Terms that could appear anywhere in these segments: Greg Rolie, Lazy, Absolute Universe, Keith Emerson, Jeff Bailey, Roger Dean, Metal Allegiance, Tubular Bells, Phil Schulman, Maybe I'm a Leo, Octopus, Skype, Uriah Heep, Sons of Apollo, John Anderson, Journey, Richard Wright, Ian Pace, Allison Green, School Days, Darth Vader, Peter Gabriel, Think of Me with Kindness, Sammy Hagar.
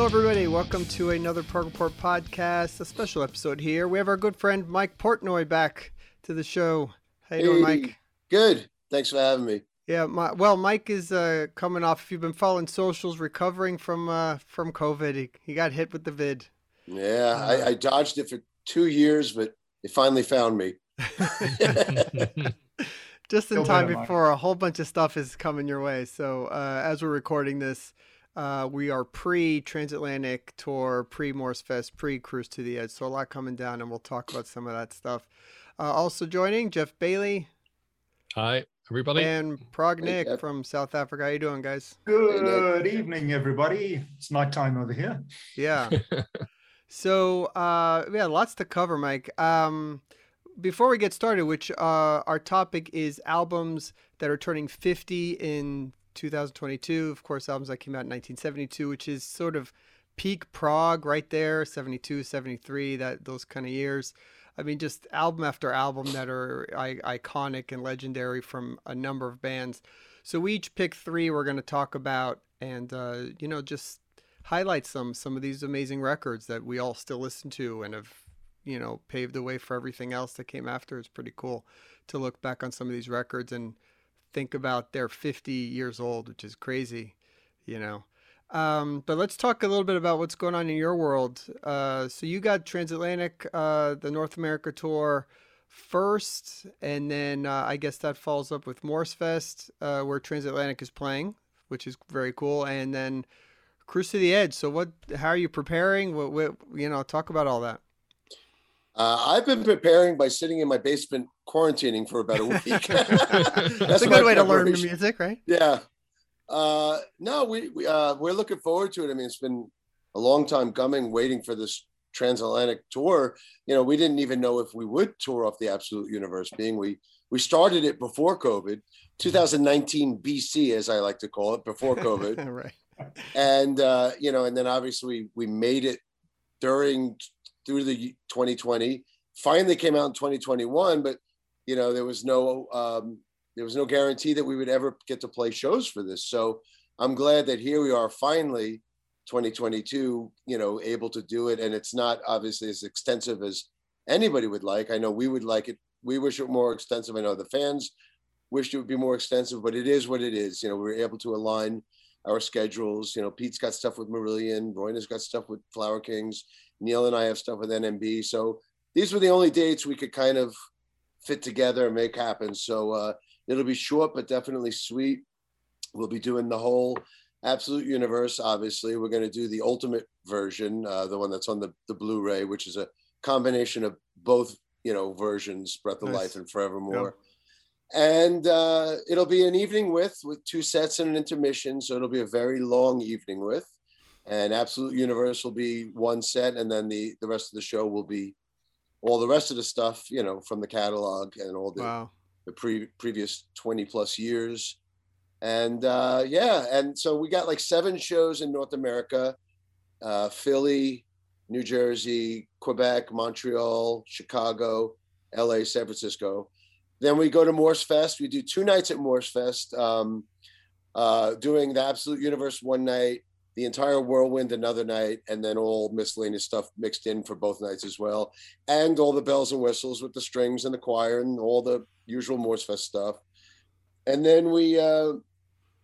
Hello everybody, welcome to another Prog Report podcast, a special episode here. We have our good friend Mike Portnoy back to the show. How you doing, Mike? Good, thanks for having me. Yeah, Mike is coming off, if you've been following socials, recovering from COVID. He got hit with the vid. Yeah, I dodged it for 2 years, but it finally found me. Just in time before a whole bunch of stuff is coming your way. So as we're recording this, we are pre-Transatlantic tour, pre-Morse Fest, pre-Cruise to the Edge. So a lot coming down, and we'll talk about some of that stuff. Also joining, Jeff Bailey. Hi, everybody. And Prognik from South Africa. How you doing, guys? Good evening, everybody. It's nighttime over here. Yeah. So, yeah, lots to cover, Mike. Before we get started, which our topic is albums that are turning 50 in 2022, of course, albums that came out in 1972, which is sort of peak prog right there, 72, 73, those kind of years. I mean, just album after album that are iconic and legendary from a number of bands. So we each pick three we're going to talk about and, you know, just highlight some of these amazing records that we all still listen to and have, you know, paved the way for everything else that came after. It's pretty cool to look back on some of these records and think about they're 50 years old, which is crazy, you know. But let's talk a little bit about what's going on in your world. So you got Transatlantic, the North America tour first, and then I guess that follows up with Morse Fest, where Transatlantic is playing, which is very cool, and then Cruise to the Edge. So how are you preparing? What you know, talk about all that. I've been preparing by sitting in my basement quarantining for about a week. That's a good way to learn the music, right? Yeah. No, we're looking forward to it. I mean, it's been a long time coming, waiting for this Transatlantic tour. You know, we didn't even know if we would tour off the Absolute Universe, being we started it before COVID, 2019 BC, as I like to call it, before COVID. Right. And, you know, and then obviously we made it through the 2020, finally came out in 2021, but, you know, there was no guarantee that we would ever get to play shows for this. So I'm glad that here we are finally 2022, you know, able to do it. And it's not obviously as extensive as anybody would like. I know we would like it. We wish it more extensive. I know the fans wished it would be more extensive, but it is what it is. You know, we were able to align our schedules. You know, Pete's got stuff with Marillion, Royna's got stuff with Flower Kings, Neil and I have stuff with NMB. So these were the only dates we could kind of fit together and make happen. So it'll be short, but definitely sweet. We'll be doing the whole Absolute Universe, obviously. We're going to do the ultimate version, the one that's on the Blu-ray, which is a combination of both, you know, versions, Breath of Life and Forevermore. Yep. And it'll be an evening with two sets and an intermission. So it'll be a very long evening with. And Absolute Universe will be one set, and then the rest of the show will be all the rest of the stuff, you know, from the catalog and all the previous 20 plus years. And yeah, and so we got like 7 shows in North America, Philly, New Jersey, Quebec, Montreal, Chicago, LA, San Francisco. Then we go to Morse Fest. We do 2 nights at Morse Fest, doing the Absolute Universe one night, the entire Whirlwind another night, and then all miscellaneous stuff mixed in for both nights as well. And all the bells and whistles with the strings and the choir and all the usual Morse Fest stuff. And then we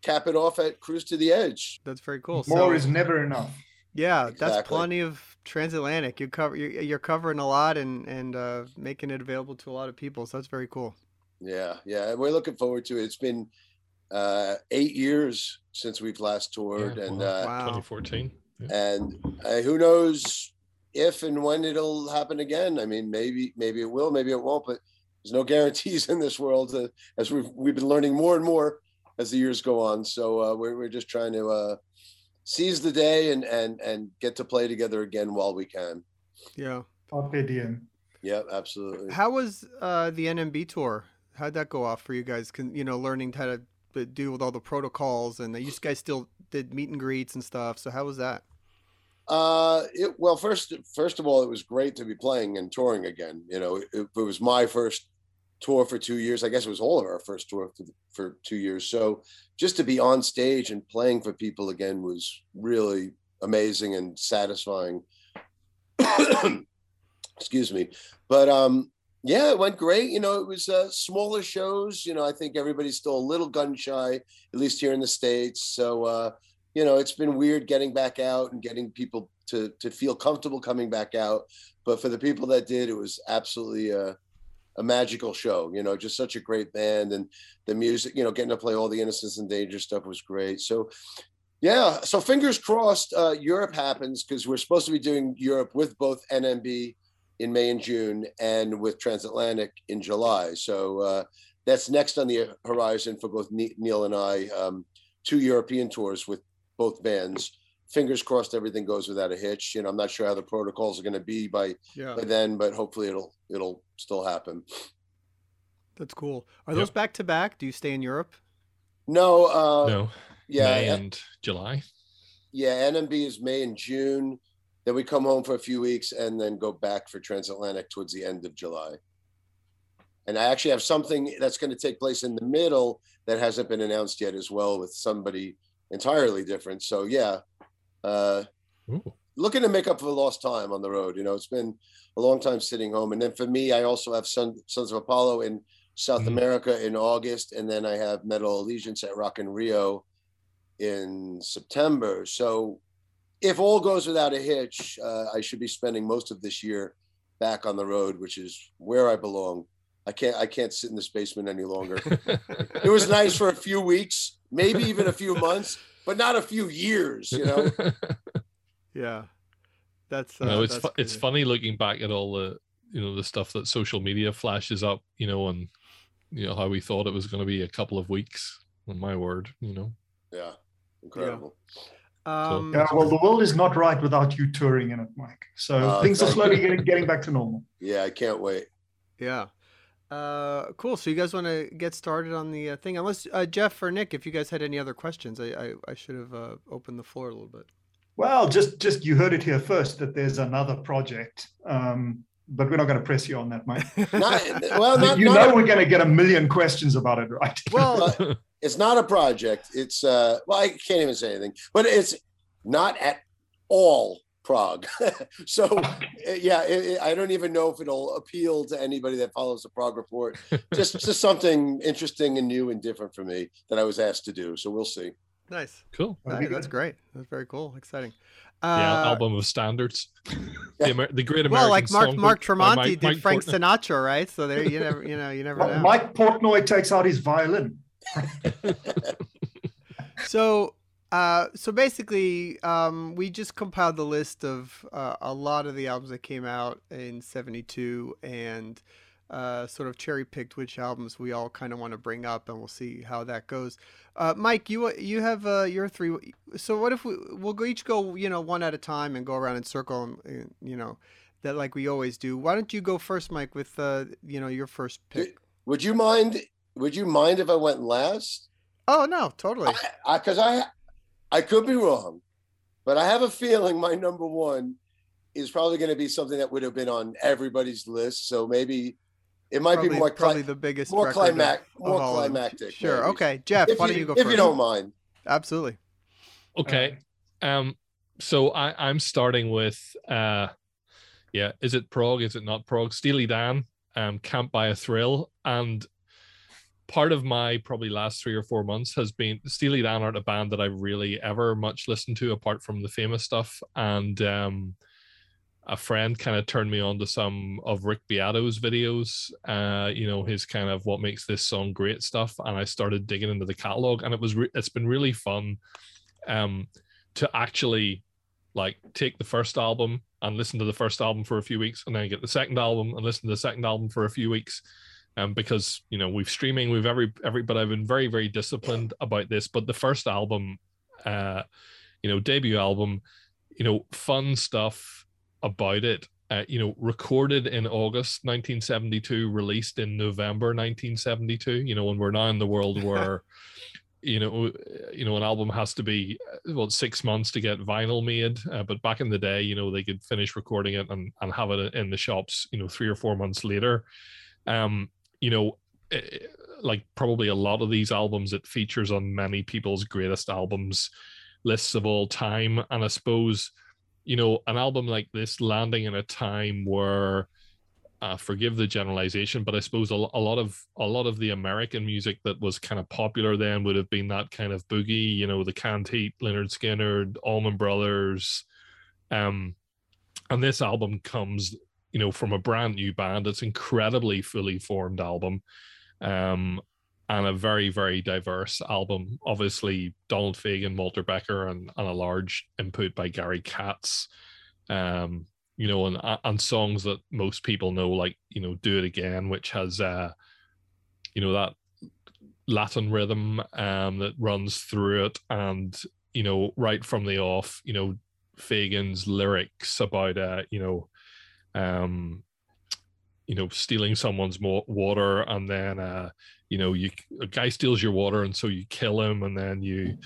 cap it off at Cruise to the Edge. That's very cool. More is never enough. Yeah, exactly. That's plenty of Transatlantic. You're covering a lot and making it available to a lot of people. So that's very cool. Yeah. We're looking forward to it. It's been 8 years since we've last toured, and 2014. Yeah. And who knows if and when it'll happen again. I mean, maybe it will, maybe it won't, but there's no guarantees in this world, as we've been learning more and more as the years go on. So we're just trying to seize the day and get to play together again while we can. Yeah. Yeah, absolutely. How was the NMB tour? How'd that go off for you guys? You know, learning how to do with all the protocols, and you guys still did meet and greets and stuff. So how was that? Well, first of all, it was great to be playing and touring again. You know, it was my first tour for 2 years. I guess it was all of our first tour for 2 years. So just to be on stage and playing for people again was really amazing and satisfying. Excuse me. But yeah, it went great. You know, it was smaller shows. You know, I think everybody's still a little gun shy, at least here in the States. So, you know, it's been weird getting back out and getting people to feel comfortable coming back out. But for the people that did, it was absolutely a magical show, you know, just such a great band, and the music, you know, getting to play all the Innocence and Danger stuff was great. So yeah, so fingers crossed Europe happens, because we're supposed to be doing Europe with both NMB in May and June and with Transatlantic in July. So that's next on the horizon for both Neil and I, two European tours with both bands. Fingers crossed everything goes without a hitch. You know, I'm not sure how the protocols are going to be by then, but hopefully it'll still happen. That's cool. Are those back to back? Do you stay in Europe? No. No. Yeah. May and July. Yeah. NMB is May and June. Then we come home for a few weeks and then go back for Transatlantic towards the end of July. And I actually have something that's going to take place in the middle that hasn't been announced yet as well, with somebody entirely different. So yeah. Looking to make up for lost time on the road. You know, it's been a long time sitting home. And then for me, I also have Sons of Apollo in South America in August. And then I have Metal Allegiance at Rock in Rio in September. So if all goes without a hitch, I should be spending most of this year back on the road, which is where I belong. I can't sit in this basement any longer. It was nice for a few weeks, maybe even a few months, but not a few years, you know? Yeah. That's, no, it's, that's it's funny looking back at all the, you know, the stuff that social media flashes up, you know, and you know, how we thought it was going to be a couple of weeks. My word, you know? Yeah. Incredible. Yeah. Yeah, well, the world is not right without you touring in it, Mike. So things are slowly getting back to normal. Yeah. I can't wait. Yeah. Cool. So you guys want to get started on the thing, unless Jeff or Nick, if you guys had any other questions, I should have opened the floor a little bit. Well, just you heard it here first that there's another project, but we're not going to press you on that, Mike. We're going to get 1 million questions about it, right? Well, it's not a project. It's well, I can't even say anything, but it's not at all Prague. So yeah, I don't even know if it'll appeal to anybody that follows the Prague Report. Just something interesting and new and different for me that I was asked to do. So we'll see. Nice. Cool. That's great. That's very cool. Exciting. Yeah, album of standards. Yeah. The Great American. Well, like Mark Tremonti did Frank Portnoy. Sinatra, right? So there you never know. Mike Portnoy takes out his violin. So basically, we just compiled the list of a lot of the albums that came out in 1972 and sort of cherry picked which albums we all kind of want to bring up, and we'll see how that goes. Mike, you have your three. So what if we'll go each go, you know, one at a time and go around in circle, and, you know, that like we always do. Why don't you go first, Mike, with, you know, your first pick? Would you mind if I went last? Oh, no, totally. Because I could be wrong, but I have a feeling my number one is probably going to be something that would have been on everybody's list. So maybe it might be more probably the biggest, more climactic. Sure. Maybe. Okay, Jeff, why don't you go first? If you don't mind. Absolutely. Okay. So I'm starting with, is it Prague? Is it not Prague? Steely Dan, Can't Buy a Thrill, and part of my probably last 3 or 4 months has been Steely Dan aren't a band that I really ever much listened to apart from the famous stuff. And a friend kind of turned me on to some of Rick Beato's videos, you know, his kind of what makes this song great stuff. And I started digging into the catalog, and it's been really fun to actually like take the first album and listen to the first album for a few weeks, and then get the second album and listen to the second album for a few weeks. Because, you know, but I've been very, very disciplined about this. But the first album, you know, debut album, you know, fun stuff about it, you know, recorded in August 1972, released in November 1972, you know, and we're now in the world where, you know, an album has to be, 6 months to get vinyl made. But back in the day, you know, they could finish recording it and have it in the shops, you know, 3 or 4 months later. You know, like probably a lot of these albums, it features on many people's greatest albums lists of all time. And I suppose, you know, an album like this landing in a time where, forgive the generalization, but I suppose a lot of the American music that was kind of popular then would have been that kind of boogie, you know, the Canned Heat, Lynyrd Skynyrd, Allman Brothers, and this album comes, you know, from a brand new band. It's an incredibly fully formed album, and a very, very diverse album. Obviously, Donald Fagen, Walter Becker, and a large input by Gary Katz. You know, and songs that most people know, like, you know, Do It Again, which has, you know, that Latin rhythm that runs through it. And, you know, right from the off, you know, Fagen's lyrics about, you know, stealing someone's water, and then, you know, a guy steals your water, and so you kill him, and then you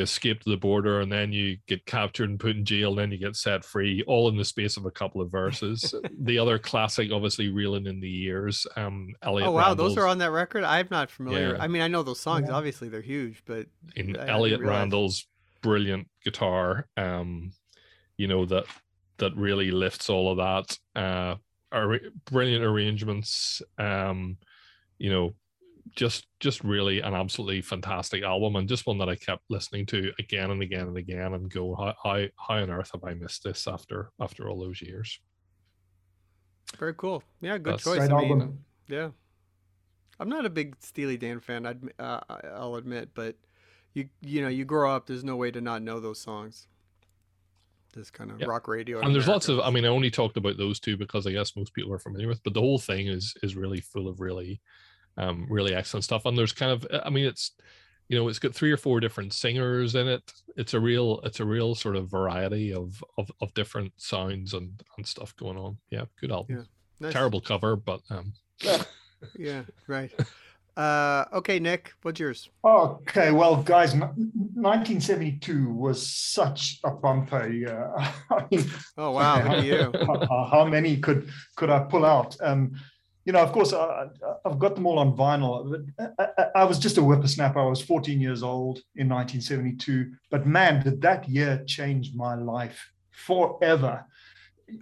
escape to the border, and then you get captured and put in jail, and then you get set free, all in the space of a couple of verses. The other classic, obviously, Reeling in the Years. Elliot. Oh, wow. Randall's. Those are on that record? I'm not familiar. Yeah. I mean, I know those songs. Yeah. Obviously, they're huge, but... Elliot Randall's brilliant guitar, you know, that really lifts all of that. Brilliant arrangements, you know, just really an absolutely fantastic album, and just one that I kept listening to again and again and again, and go, how on earth have I missed this after all those years? Very cool. Yeah, good choice. I mean, album. Yeah, I'm not a big Steely Dan fan, I'll admit, but you know, you grow up, there's no way to not know those songs. This kind of rock radio, and there's lots of. I mean, I only talked about those two because I guess most people are familiar with, but the whole thing is really full of really. Really excellent stuff. And there's kind of, I mean, it's, you know, it's got 3 or 4 different singers in it. It's a real sort of variety of different sounds and stuff going on. Yeah, good album. Yeah. Nice. Terrible cover, but yeah, right. Okay, Nick, what's yours? Okay, well, guys, 1972 was such a bumper year. I mean, oh wow, how do you? How many could I pull out? You know, of course, I've got them all on vinyl. I was just a whippersnapper. I was 14 years old in 1972. But man, did that year change my life forever.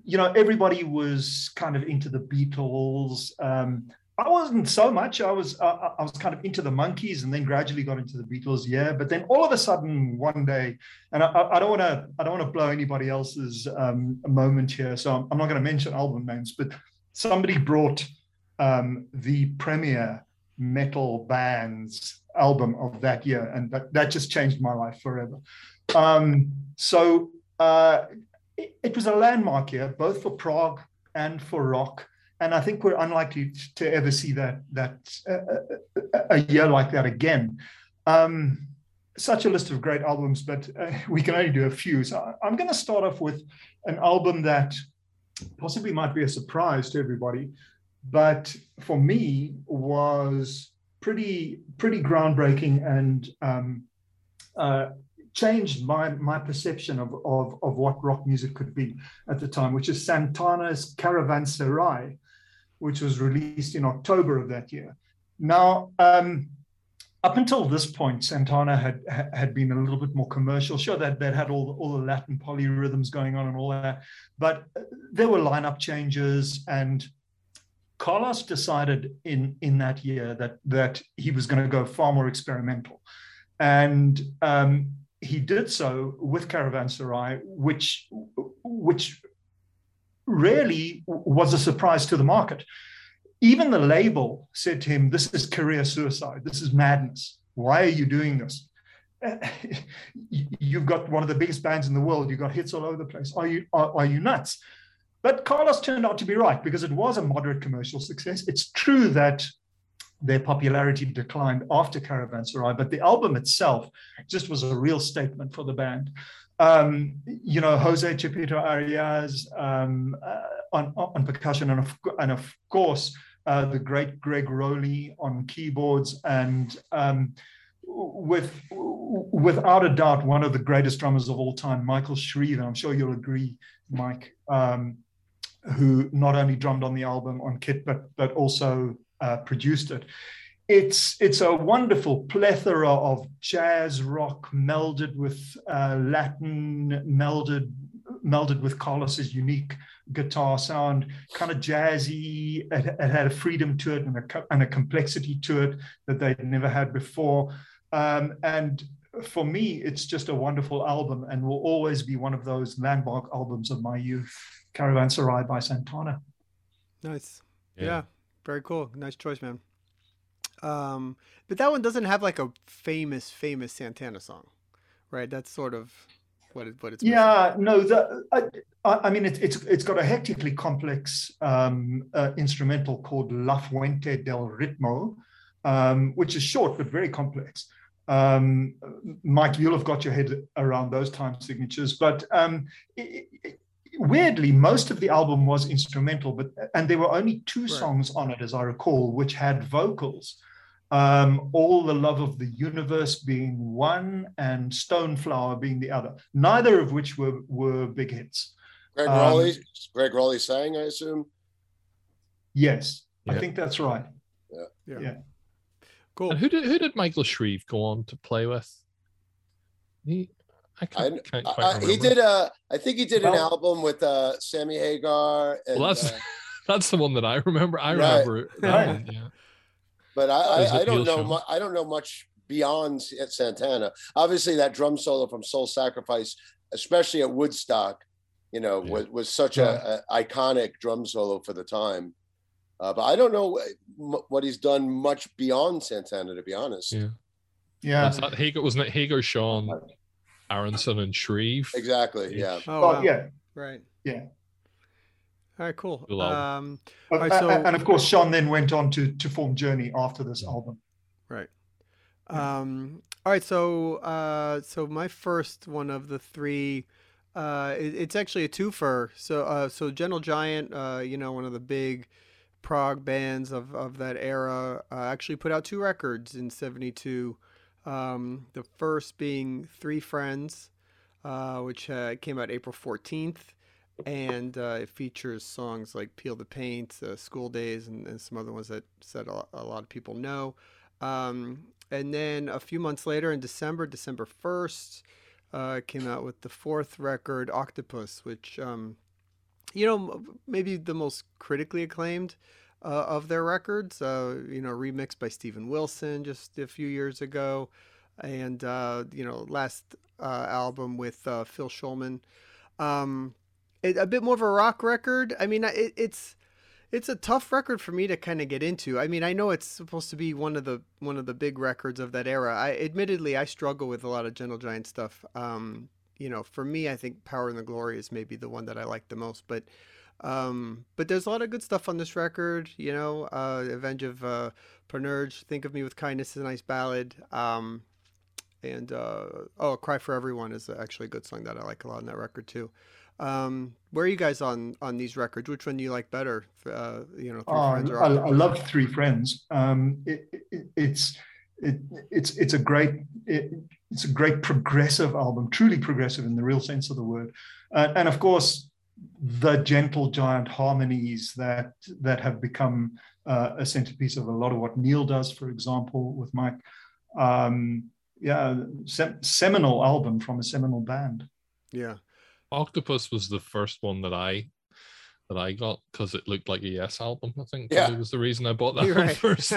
You know, everybody was kind of into the Beatles. I wasn't so much. I was kind of into the Monkees, and then gradually got into the Beatles. Yeah, but then all of a sudden one day, and I don't want to blow anybody else's moment here, so I'm not going to mention album names, but somebody brought the premier metal band's album of that year, and that just changed my life forever. It was a landmark year, both for prog and for rock, and I think we're unlikely to ever see that a year like that again. Such a list of great albums, but we can only do a few. So I'm going to start off with an album that possibly might be a surprise to everybody, but for me was pretty groundbreaking, and changed my perception of what rock music could be at the time, which is Santana's Caravanserai, which was released in October of that year. Now, up until this point, Santana had been a little bit more commercial. Sure, that had all the Latin polyrhythms going on and all that, but there were lineup changes, and Carlos decided in that year that he was going to go far more experimental, and he did so with Caravanserai, which really was a surprise to the market. Even the label said to him, this is career suicide. This is madness. Why are you doing this? You've got one of the biggest bands in the world. You've got hits all over the place. Are you nuts? But Carlos turned out to be right, because it was a moderate commercial success. It's true that their popularity declined after Caravanserai, but the album itself just was a real statement for the band. You know, Jose Chepito Arias on percussion, and of course, the great Greg Rolie on keyboards, and without a doubt, one of the greatest drummers of all time, Michael Shreve, and I'm sure you'll agree, Mike, who not only drummed on the album on kit, but also produced it. It's a wonderful plethora of jazz rock melded with Latin, melded with Carlos's unique guitar sound, kind of jazzy. It had a freedom to it and a complexity to it that they'd never had before. And for me, it's just a wonderful album and will always be one of those landmark albums of my youth, Caravanserai by Santana. Nice. Yeah. Very cool. Nice choice, man. But that one doesn't have like a famous Santana song, right? That's sort of what it's. Yeah, missing. No, I mean, it's got a hectically complex instrumental called La Fuente del Ritmo, which is short but very complex. Mike, you'll have got your head around those time signatures, but weirdly, most of the album was instrumental, and there were only two songs on it, as I recall, which had vocals. All the Love of the Universe being one, and Stoneflower being the other. Neither of which were big hits. Greg Rolie sang, I assume. Yes, yeah. I think that's right. Yeah. Cool. And who did Michael Shreve go on to play with? I can't quite remember. He did I think he did an album with Sammy Hagar. And, well, that's the one that I remember. I remember that one, yeah. But I don't know much beyond Santana. Obviously, that drum solo from Soul Sacrifice, especially at Woodstock, was such an iconic drum solo for the time. But I don't know what he's done much beyond Santana, to be honest. Yeah. Wasn't it Hagar, Sean, Aronson, and Shreve? Exactly. Yeah. Oh, wow. Yeah. Right. Yeah. All right, cool. And of course, Sean then went on to form Journey after this album. Right. All right. So my first one of the three, it's actually a twofer. So Gentle Giant, one of the big prog bands of that era, actually put out two records in '72. The first being Three Friends, which came out April 14th. And it features songs like Peel the Paint, School Days, and some other ones that said a lot of people know. And then a few months later in December 1st, came out with the fourth record, Octopus, which, maybe the most critically acclaimed of their records, remixed by Steven Wilson just a few years ago. And, last album with Phil Schulman. A bit more of a rock record. I mean, it's a tough record for me to kind of get into. I mean, I know it's supposed to be one of the big records of that era. I admittedly struggle with a lot of Gentle Giant stuff. For me, I think Power and the Glory is maybe the one that I like the most. But there's a lot of good stuff on this record. Avenge of Pernurge, Think of Me with Kindness is a nice ballad. And Cry for Everyone is actually a good song that I like a lot on that record too. Where are you guys on these records? Which one do you like better? I love Three Friends. It's a great progressive album, truly progressive in the real sense of the word, and of course the Gentle Giant harmonies that have become a centerpiece of a lot of what Neil does, for example, with Mike. Seminal album from a seminal band. Yeah. Octopus was the first one that I got because it looked like a Yes album. I think it was the reason I bought that one first.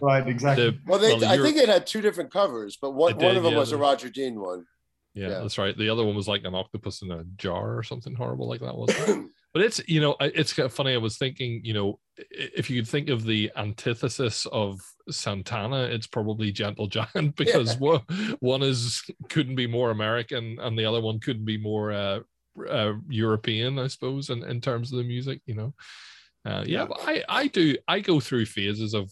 Right, exactly. I think it had two different covers, but one of them was a Roger Dean one. Yeah, that's right. The other one was like an octopus in a jar or something horrible like that, wasn't it? But it's it's kind of funny. I was thinking, if you could think of the antithesis of Santana, it's probably Gentle Giant, because one is couldn't be more American and the other one couldn't be more European, I suppose, in terms of the music. But I go through phases of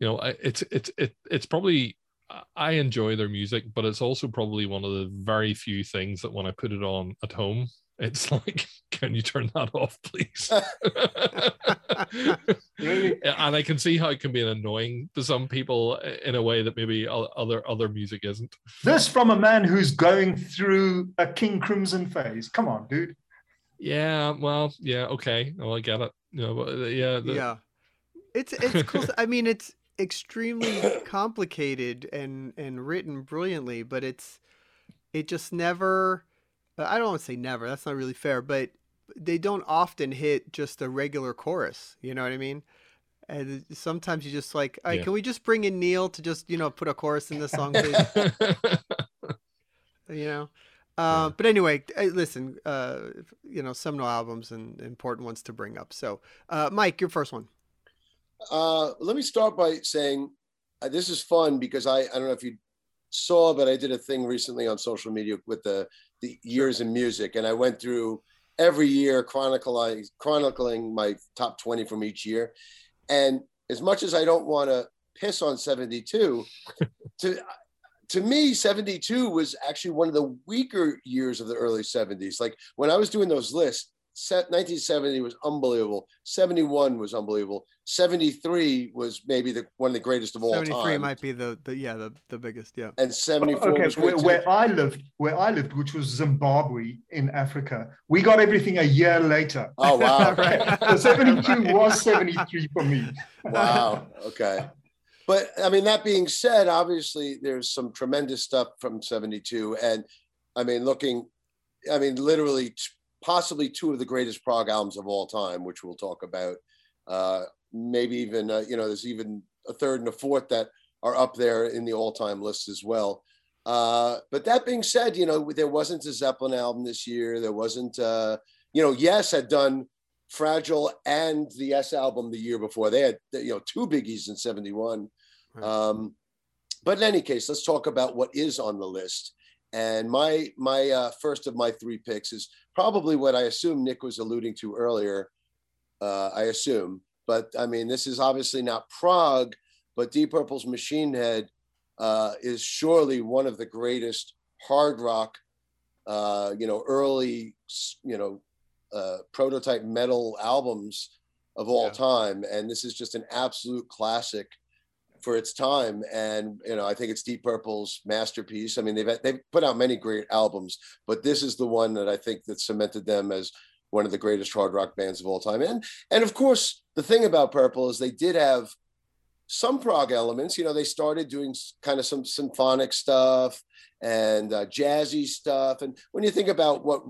it's probably. I enjoy their music, but it's also probably one of the very few things that when I put it on at home, it's like, can you turn that off, please? Really? And I can see how it can be annoying to some people in a way that maybe other music isn't. This from a man who's going through a King Crimson phase. Come on, dude. Yeah, well, yeah, okay. Well, I get it. Yeah. It's cool. I mean, it's extremely complicated and written brilliantly, but it just never. I don't want to say never. That's not really fair, but they don't often hit just a regular chorus. You know what I mean? And sometimes you just like, all right, can we just bring in Neil to just, put a chorus in this song, please? But anyway, listen, seminal albums and important ones to bring up. So, Mike, your first one. Let me start by saying this is fun because I don't know if you saw, but I did a thing recently on social media with the years in music. And I went through every year chronicling my top 20 from each year. And as much as I don't want to piss on 72, to me, 72 was actually one of the weaker years of the early 70s. Like when I was doing those lists, 1970 was unbelievable. 71 was unbelievable. 73 was maybe one of the greatest of all time. 73 might be the biggest, yeah. And 74 was great where I lived, which was Zimbabwe in Africa. We got everything a year later. Oh, wow. Right. So 72 was 73 for me. Wow, okay. But, I mean, that being said, obviously there's some tremendous stuff from 72. And, literally possibly two of the greatest prog albums of all time, which we'll talk about. Maybe even, there's even a third and a fourth that are up there in the all-time list as well. But that being said, there wasn't a Zeppelin album this year. There wasn't, Yes had done Fragile and the Yes album the year before. They had, two biggies in 71. Right. But in any case, let's talk about what is on the list. And my first of my three picks is probably what I assume Nick was alluding to earlier. But this is obviously not prog, but Deep Purple's Machine Head is surely one of the greatest hard rock, early, prototype metal albums of all time. And this is just an absolute classic for its time. And, I think it's Deep Purple's masterpiece. I mean, they've put out many great albums, but this is the one that I think that cemented them as one of the greatest hard rock bands of all time. And of course, the thing about Purple is they did have some prog elements. They started doing kind of some symphonic stuff and jazzy stuff. And when you think about what,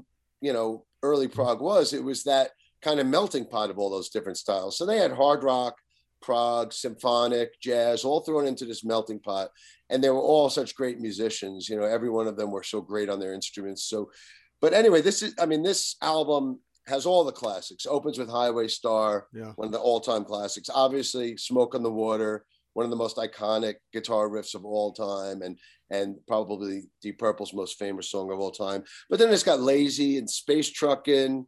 early prog was, it was that kind of melting pot of all those different styles. So they had hard rock, prog, symphonic, jazz, all thrown into this melting pot. And they were all such great musicians. Every one of them were so great on their instruments. So, but anyway, this album has all the classics. Opens with Highway Star, one of the all-time classics. Obviously, Smoke on the Water, one of the most iconic guitar riffs of all time, and probably Deep Purple's most famous song of all time. But then it's got Lazy and Space Truckin',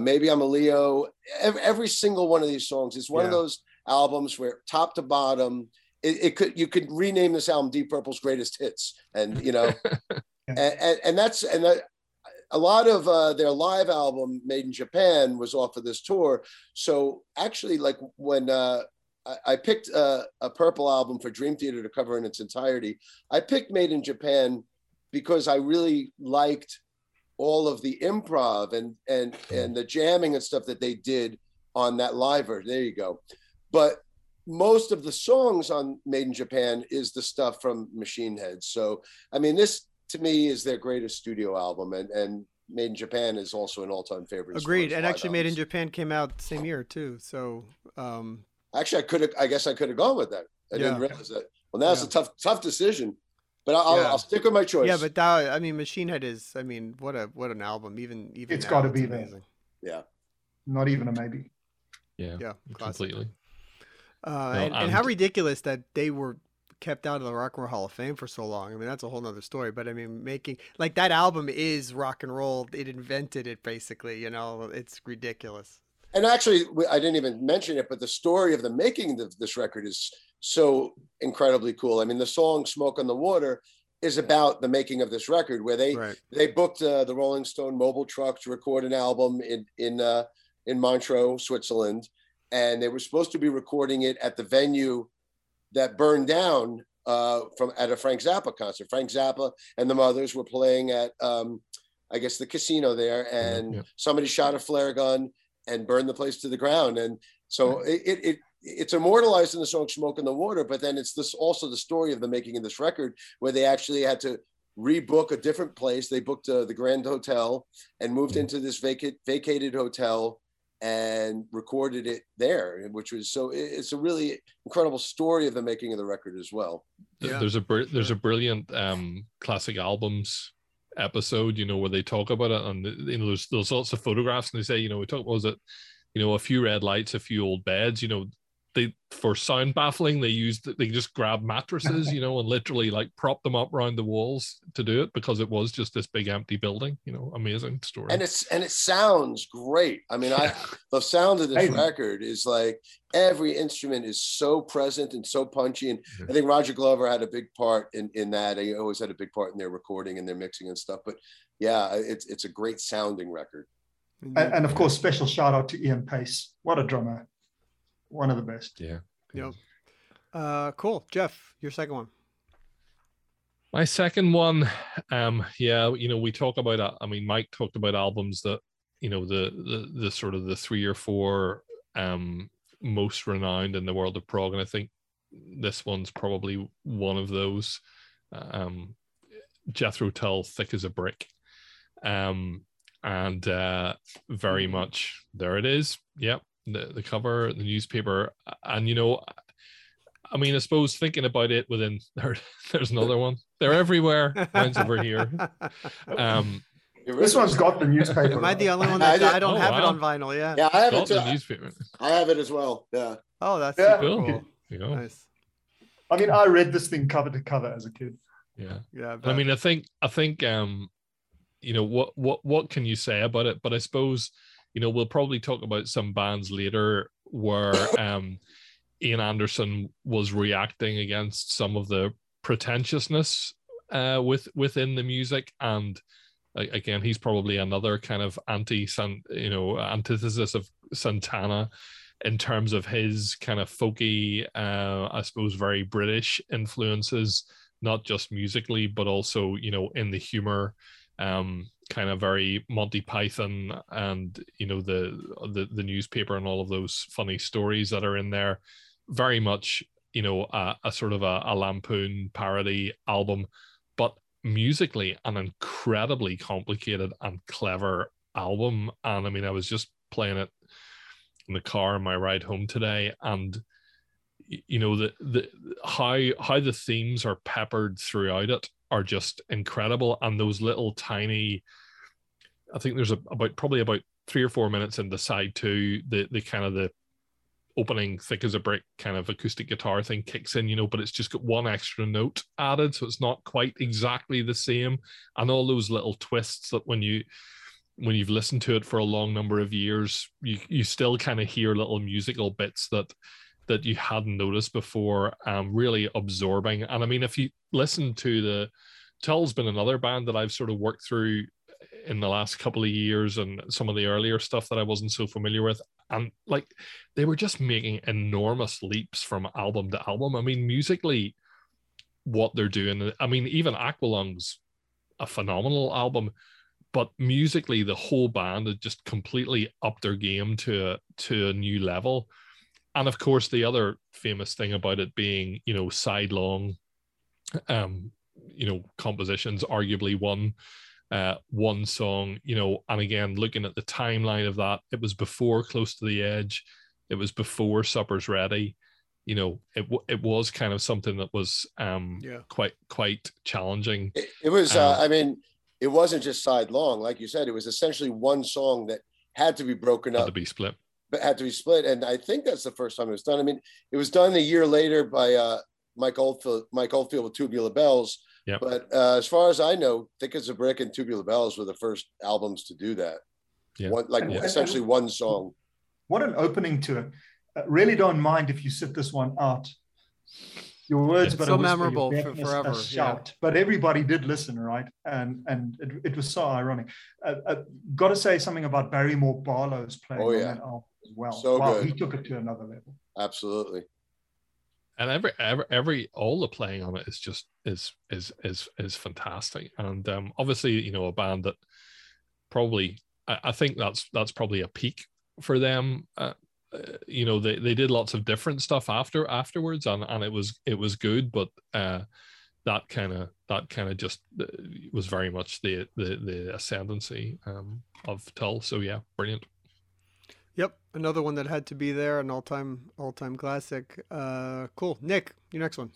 Maybe I'm a Leo. Every single one of these songs is one of those albums where top to bottom, you could rename this album Deep Purple's Greatest Hits, a lot of their live album Made in Japan was off of this tour. So actually, like when I picked a Purple album for Dream Theater to cover in its entirety, I picked Made in Japan because I really liked all of the improv and the jamming and stuff that they did on that liver. There you go. But most of the songs on Made in Japan is the stuff from Machine Head. So, this to me is their greatest studio album, and Made in Japan is also an all-time favorite. Agreed. And actually Made in Japan came out the same year too. So actually I guess I could have gone with that. I didn't realize that. Well, now it's a tough decision, but I'll stick with my choice. Yeah. But that, Machine Head is, what an album. Even it's got to be amazing. Yeah. Not even a maybe. Yeah. Yeah. Completely. And how ridiculous that they were kept out of the Rock and Roll Hall of Fame for so long. That's a whole nother story, but making like that album is rock and roll. It invented it basically, it's ridiculous. And actually I didn't even mention it, but the story of the making of this record is so incredibly cool. The song Smoke on the Water is about the making of this record where they booked the Rolling Stone mobile truck to record an album in Montreux, Switzerland. And they were supposed to be recording it at the venue that burned down at a Frank Zappa concert. Frank Zappa and the Mothers were playing at, the casino there, and somebody shot a flare gun and burned the place to the ground. And so it it's immortalized in the song Smoke on the Water, but then it's this also the story of the making of this record, where they actually had to rebook a different place. They booked the Grand Hotel and moved into this vacated hotel and recorded it there, which was, so it's a really incredible story of the making of the record as well. Yeah. There's a brilliant classic albums episode, you know, where they talk about it, and you know, there's lots of photographs, and they say, you know, we talk, what was it, you know, a few red lights, a few old beds, you know, they, for sound baffling, they just grabbed mattresses, you know, and literally like prop them up around the walls to do it, because it was just this big empty building, you know. Amazing story. And it sounds great. I mean, the sound of this record is like, every instrument is so present and so punchy. And I think Roger Glover had a big part in that. He always had a big part in their recording and their mixing and stuff, but yeah, it's a great sounding record. And of course, special shout out to Ian Pace. What a drummer. One of the best. Yeah. Yep. Cool. Jeff, your second one. My second one. Yeah, you know, we talk about, I mean, Mike talked about albums that, you know, the sort of the three or four most renowned in the world of prog. And I think this one's probably one of those. Jethro Tull, Thick as a Brick. And very much, there it is. Yep. The cover, the newspaper, and you know, I mean, I suppose thinking about it within there's another one. They're everywhere. Mine's over here. This one's got the newspaper. Am I the only one that I don't have it on vinyl? Yeah, yeah, I have it. The newspaper. I have it as well. Yeah. Oh, that's cool. You know. Nice. I mean, I read this thing cover to cover as a kid. Yeah, yeah. I mean, I think, you know, what can you say about it? But I suppose, you know, we'll probably talk about some bands later where Ian Anderson was reacting against some of the pretentiousness within the music, and again, he's probably another kind of antithesis of Santana in terms of his kind of folky, I suppose, very British influences, not just musically, but also, you know, in the humor. Kind of very Monty Python, and you know, the newspaper and all of those funny stories that are in there. Very much, you know, a sort of a lampoon parody album, but musically an incredibly complicated and clever album. And I mean, I was just playing it in the car on my ride home today, and you know, the how the themes are peppered throughout it are just incredible. And those little tiny, I think there's probably about 3 or 4 minutes into side two, the kind of the opening Thick as a Brick kind of acoustic guitar thing kicks in, you know, but it's just got one extra note added, so it's not quite exactly the same. And all those little twists that when you've listened to it for a long number of years, you still kind of hear little musical bits that you hadn't noticed before, really absorbing. And I mean, if you listen to Tull's been another band that I've sort of worked through in the last couple of years, and some of the earlier stuff that I wasn't so familiar with. And like, they were just making enormous leaps from album to album. I mean, musically, what they're doing, I mean, even Aqualung's a phenomenal album, but musically, the whole band had just completely upped their game to a new level. And of course, the other famous thing about it being, you know, sidelong, you know, compositions, arguably one song, you know. And again, looking at the timeline of that, it was before Close to the Edge, it was before Supper's Ready, you know. It was kind of something that was quite challenging. It was, I mean, it wasn't just sidelong, like you said. It was essentially one song that had to be broken up, had to be split. And I think that's the first time it was done. I mean, it was done a year later by Mike Oldfield with Tubular Bells. Yep. But as far as I know, Thick as a Brick and Tubular Bells were the first albums to do that. Yeah. Essentially one song. What an opening to it. Really don't mind if you sit this one out. Your words, but so memorable for forever. A shout. Yeah. But everybody did listen, right? And it was so ironic. Got to say something about Barrymore Barlow's playing on that album as well. So good. He took it to another level. Absolutely. And every all the playing on it is just is fantastic. And obviously, you know, a band that probably I think that's probably a peak for them. you know, they did lots of different stuff afterwards, and it was good, but that kind of just was very much the ascendancy of Tull. So yeah, brilliant. Yep, another one that had to be there, an all-time classic. Cool. Nick, your next one.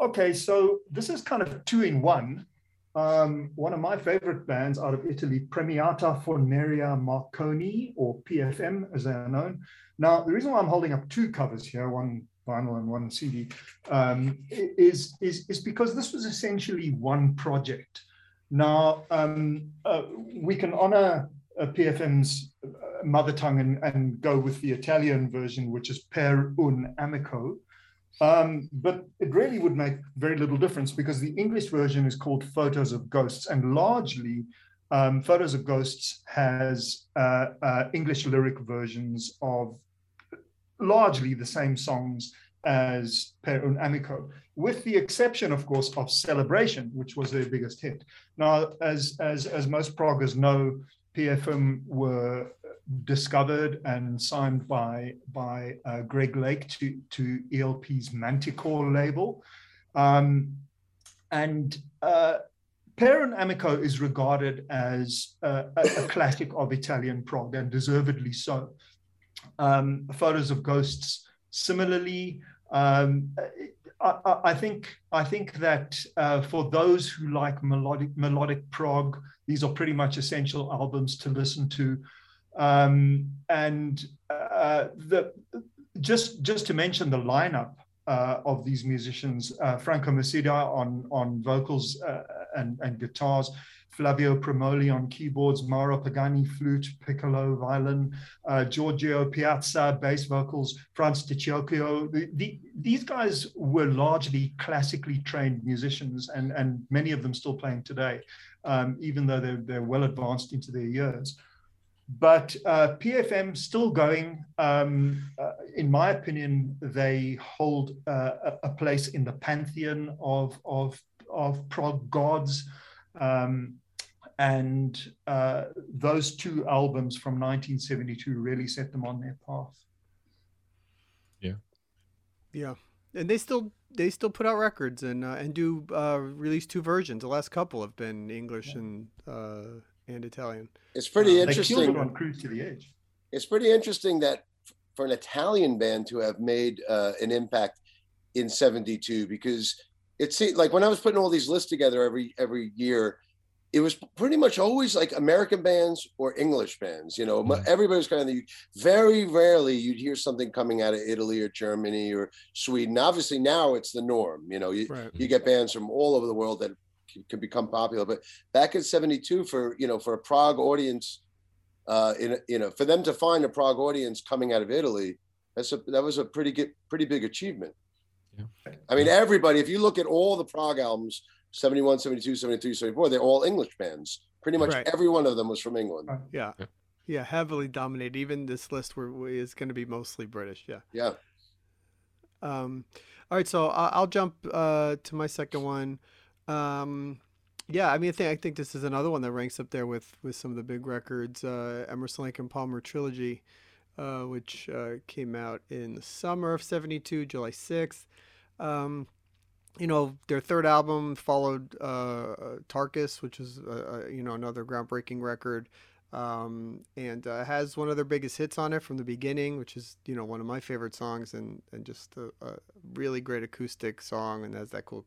Okay, so this is kind of two in one. One of my favorite bands out of Italy, Premiata Fornaria Marconi, or PFM as they are known. Now, the reason why I'm holding up two covers here, one vinyl and one CD, is because this was essentially one project. Now, we can honor PFM's mother tongue and go with the Italian version, which is Per un Amico. But it really would make very little difference because the English version is called Photos of Ghosts, and largely Photos of Ghosts has English lyric versions of largely the same songs as Per un Amico, with the exception, of course, of Celebration, which was their biggest hit. Now, as most proggers know, PFM were discovered and signed by Greg Lake to ELP's Manticore label. And Per un Amico is regarded as a classic of Italian prog, and deservedly so. Photos of Ghosts, similarly. I think that for those who like melodic prog, these are pretty much essential albums to listen to. Just to mention the lineup of these musicians: Franco Messina on vocals and guitars, Flavio Primoli on keyboards, Mauro Pagani flute, piccolo, violin, Giorgio Piazza bass vocals, Franz Ticciocchio. These guys were largely classically trained musicians, and many of them still playing today, even though they're well advanced into their years. But PFM still going. In my opinion, they hold a place in the pantheon of prog gods. And those two albums from 1972 really set them on their path. Yeah, and they still put out records and do release two versions. The last couple have been English and Italian. It's pretty interesting. They killed it on Cruise to the Edge. It's pretty interesting that for an Italian band to have made an impact in '72, because it seemed like when I was putting all these lists together every year, it was pretty much always like American bands or English bands. You know, everybody's kind of, very rarely you'd hear something coming out of Italy or Germany or Sweden. Obviously now it's the norm. You know, you get bands from all over the world that can become popular. But back in '72, for a prog audience, for them to find a prog audience coming out of Italy, that was a pretty big achievement. Yeah. I mean, everybody, if you look at all the prog albums, 71, 72, 73, 74, they're all English bands. Pretty much every one of them was from England. Yeah, heavily dominated. Even this list is going to be mostly British, yeah. All right, so I'll jump to my second one. I think this is another one that ranks up there with some of the big records, Emerson, Lake and Palmer Trilogy, which came out in the summer of '72, July 6th. Their third album followed Tarkus, which is another groundbreaking record, and has one of their biggest hits on it from the beginning, which is one of my favorite songs, and just a really great acoustic song, and has that cool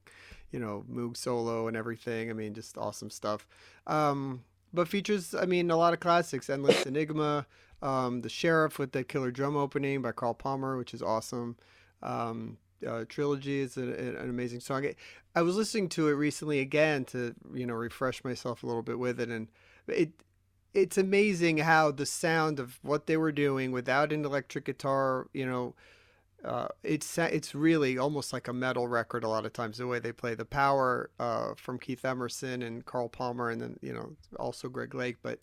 Moog solo and everything. I mean, just awesome stuff. But features, a lot of classics: Endless Enigma, The Sheriff with that killer drum opening by Carl Palmer, which is awesome. Trilogy is an amazing song. I was listening to it recently again to refresh myself a little bit with it, and it's amazing how the sound of what they were doing without an electric guitar, it's really almost like a metal record a lot of times, the way they play the power from Keith Emerson and Carl Palmer, and then also Greg Lake, but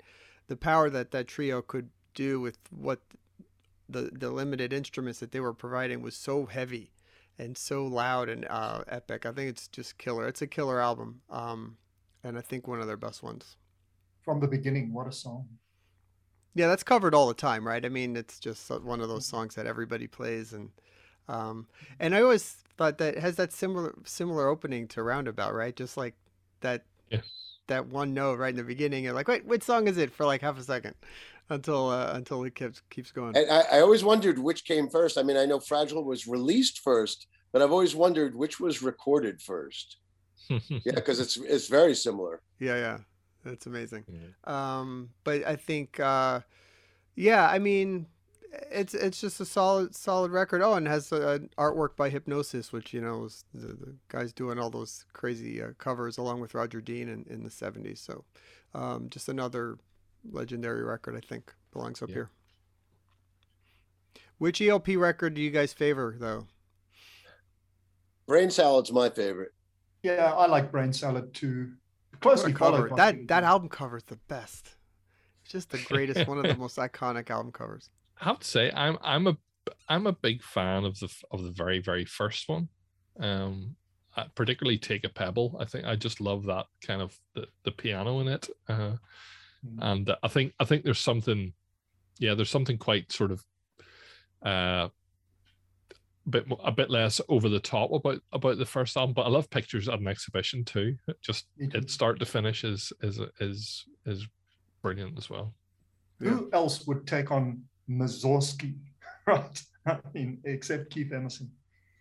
the power that trio could do with what the limited instruments that they were providing was so heavy and so loud and epic. I think it's just killer. It's a killer album, and I think one of their best ones. From the Beginning, what a song. Yeah, that's covered all the time, right? I mean, it's just one of those songs that everybody plays, and I always thought that it has that similar opening to Roundabout, right? Just like that. Yes. That one note right in the beginning, and like, wait, which song is it? For like half a second, until it keeps going. And I always wondered which came first. I mean, I know Fragile was released first, but I've always wondered which was recorded first. Yeah, because it's very similar. Yeah, that's amazing. Yeah. But I think, I mean, it's just a solid record. Oh, and it has an artwork by Hypnosis, which, you know, was the guys doing all those crazy covers along with Roger Dean in the 70s. So just another legendary record, I think, belongs up here. Which ELP record do you guys favor, though? Brain Salad's my favorite. Yeah, I like Brain Salad, too. Closely covered. That album cover's the best. It's just the greatest, one of the most iconic album covers. I have to say, I'm a big fan of the very, very first one, particularly Take a Pebble. I think I just love that kind of the piano in it, and I think there's something quite sort of a bit less over the top about the first album. But I love Pictures at an Exhibition too. It start to finish is brilliant as well. Yeah. Who else would take on Mussorgsky, right? I mean, except Keith Emerson.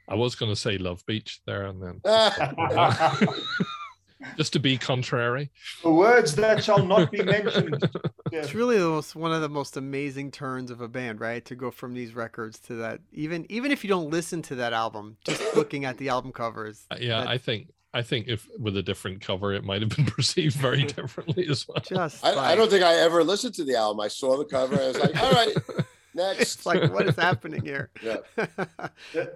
I was going to say Love Beach there, and then just to be contrary. The words that shall not be mentioned. Yeah. It's really one of the most amazing turns of a band, right? To go from these records to that, even if you don't listen to that album, just looking at the album covers. Yeah, I think if with a different cover, it might have been perceived very differently as well. I don't think I ever listened to the album. I saw the cover. I was like, all right, next. It's like, what is happening here? Yeah. All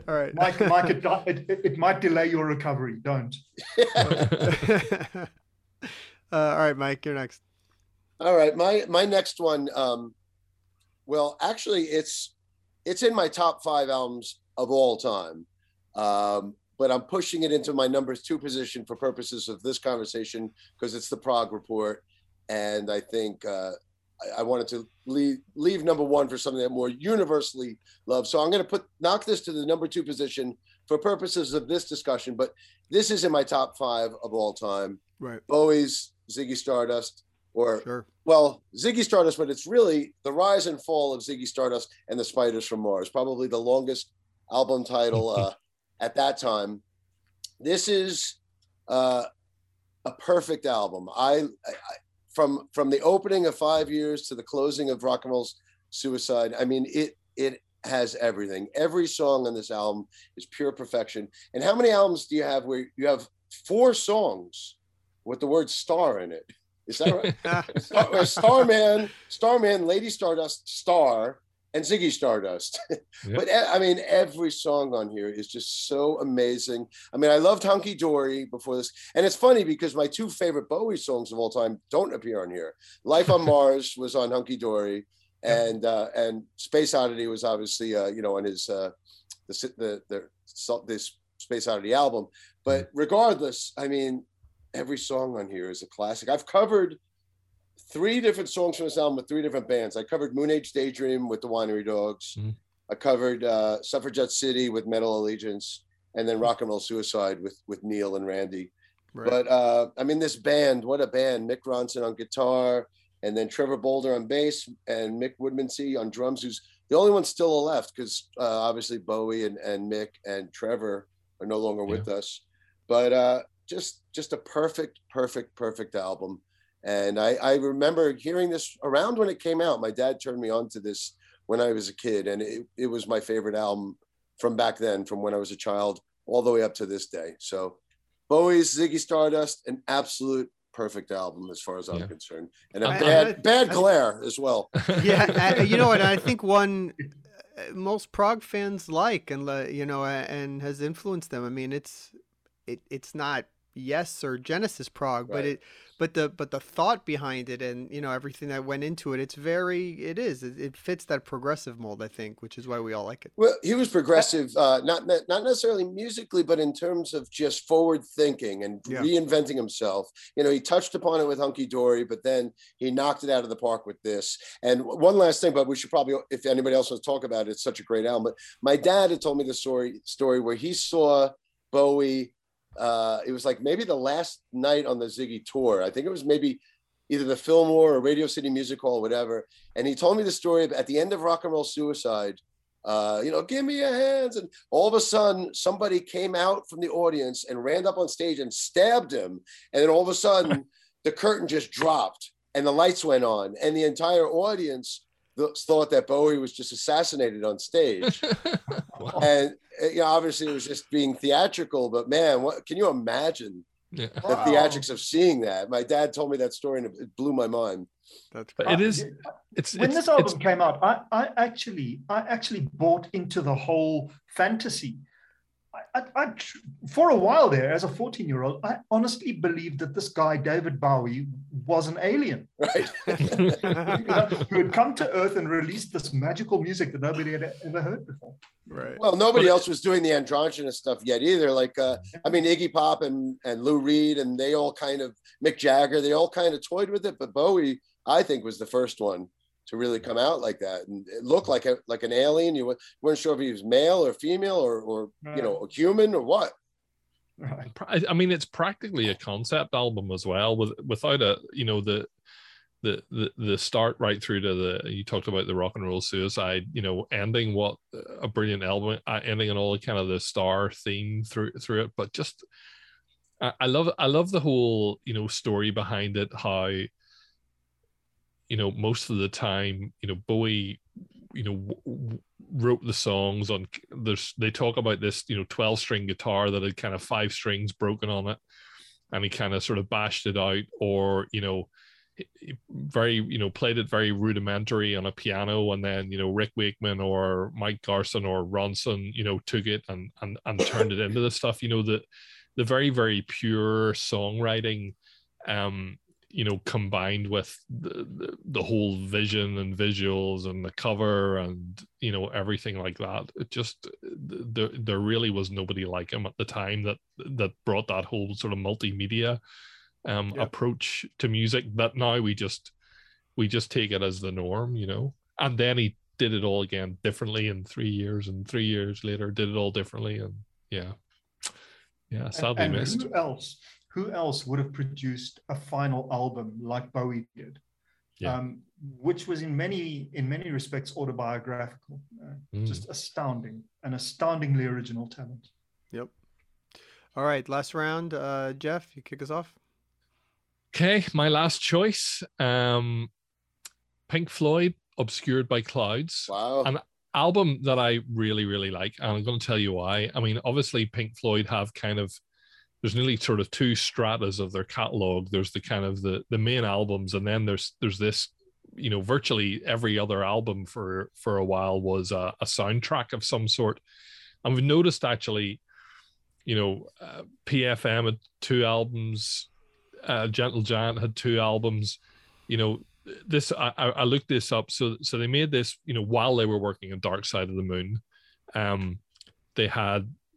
right. Mike, it might delay your recovery. Don't. All right, Mike, you're next. All right. My next one. Well, actually, it's in my top 5 albums of all time. But I'm pushing it into my number 2 position for purposes of this conversation because it's the Prague Report. And I think I wanted to leave number 1 for something that more universally loved. So I'm going to knock this to the number 2 position for purposes of this discussion. But this is in my top 5 of all time. Right. Bowie's Ziggy Stardust, Ziggy Stardust, but it's really the rise and fall of Ziggy Stardust and the Spiders from Mars, probably the longest album title at that time. This is a perfect album. I from the opening of 5 Years to the closing of Rock and Roll's Suicide, I mean, it has everything. Every song on this album is pure perfection. And how many albums do you have where you have 4 songs with the word star in it? Is that right? Starman, Lady Stardust, Star, and Ziggy Stardust. Yep. But I mean, every song on here is just so amazing. I mean, I loved Hunky Dory before this. And it's funny because my 2 favorite Bowie songs of all time don't appear on here. Life on Mars was on Hunky Dory, and Space Oddity was obviously, on his the Space Oddity album. But regardless, I mean, every song on here is a classic. I've covered 3 different songs from this album with 3 different bands. I covered Moon Age Daydream with the Winery Dogs. Mm-hmm. I covered Suffragette City with Metal Allegiance, and then Rock and Roll Suicide with Neil and Randy. Right. But I mean, this band, what a band. Mick Ronson on guitar, and then Trevor Bolder on bass, and Mick Woodmansee on drums, who's the only one still left because obviously Bowie and Mick and Trevor are no longer with us. But just a perfect album. And I remember hearing this around when it came out. My dad turned me on to this when I was a kid, and it was my favorite album from back then, from when I was a child, all the way up to this day. So Bowie's Ziggy Stardust, an absolute perfect album as far as I'm concerned. And a bad glare as well. Yeah, and I think one most prog fans like and has influenced them. I mean, it's not Yes or Genesis prog, right. but the thought behind it and, you know, everything that went into it, it fits that progressive mold, I think, which is why we all like it. Well, he was progressive, not necessarily musically, but in terms of just forward thinking and reinventing himself. You know, he touched upon it with Hunky Dory, but then he knocked it out of the park with this. And one last thing, but we should probably, if anybody else wants to talk about it, it's such a great album. But my dad had told me the story where he saw Bowie. It was like maybe the last night on the Ziggy tour. I think it was maybe either the Fillmore or Radio City Music Hall, whatever. And he told me the story of at the end of Rock and Roll Suicide, you know, give me your hands. And all of a sudden, somebody came out from the audience and ran up on stage and stabbed him. And then all of a sudden, the curtain just dropped and the lights went on. And the entire audience thought that Bowie was just assassinated on stage. Wow. And you know, obviously it was just being theatrical, but man, what can you imagine the theatrics of seeing that? My dad told me that story and it blew my mind. That's cool. When this album came out, I actually bought into the whole fantasy. I for a while there, as a 14-year-old, I honestly believed that this guy, David Bowie, was an alien. Right. Who had come to Earth and released this magical music that nobody had ever heard before. Right. Well, nobody else was doing the androgynous stuff yet either. Like, I mean, Iggy Pop and Lou Reed, and they all kind of, Mick Jagger, they all kind of toyed with it. But Bowie, I think, was the first one to really come out like that and look like an alien. You weren't sure if he was male or female or you know, human or what. Right. I mean, it's practically a concept album as well, without a, you know, the start right through to you talked about the Rock and Roll Suicide, you know, ending what a brilliant album, ending on all kind of the star theme through it, but just I love the whole, you know, story behind it, how, you know, most of the time, you know, Bowie, you know, wrote the songs on. They talk about this, you know, 12-string guitar that had kind of 5 strings broken on it, and he kind of sort of bashed it out, or, you know, very, you know, played it very rudimentary on a piano, and then, you know, Rick Wakeman or Mike Garson or Ronson, you know, took it and turned it into this stuff. You know, the very, very pure songwriting. You know, combined with the whole vision and visuals and the cover and, you know, everything like that. It just, there really was nobody like him at the time that brought that whole sort of multimedia approach to music that now we just take it as the norm, you know. And then he did it all again differently in 3 years, and 3 years later did it all differently. And sadly and missed. Who else would have produced a final album like Bowie did, which was in many respects autobiographical, just astounding, an astoundingly original talent. Yep. All right, last round. Jeff, you kick us off. Okay, my last choice. Pink Floyd, Obscured by Clouds. Wow. An album that I really, really like, and I'm going to tell you why. I mean, obviously Pink Floyd have kind of, there's nearly sort of two stratas of their catalog. There's the kind of the main albums, and then there's this, you know, virtually every other album for a while was a soundtrack of some sort. And we've noticed actually, you know, PFM had 2 albums, Gentle Giant had 2 albums. You know, this I looked this up. So they made this, you know, while they were working on Dark Side of the Moon.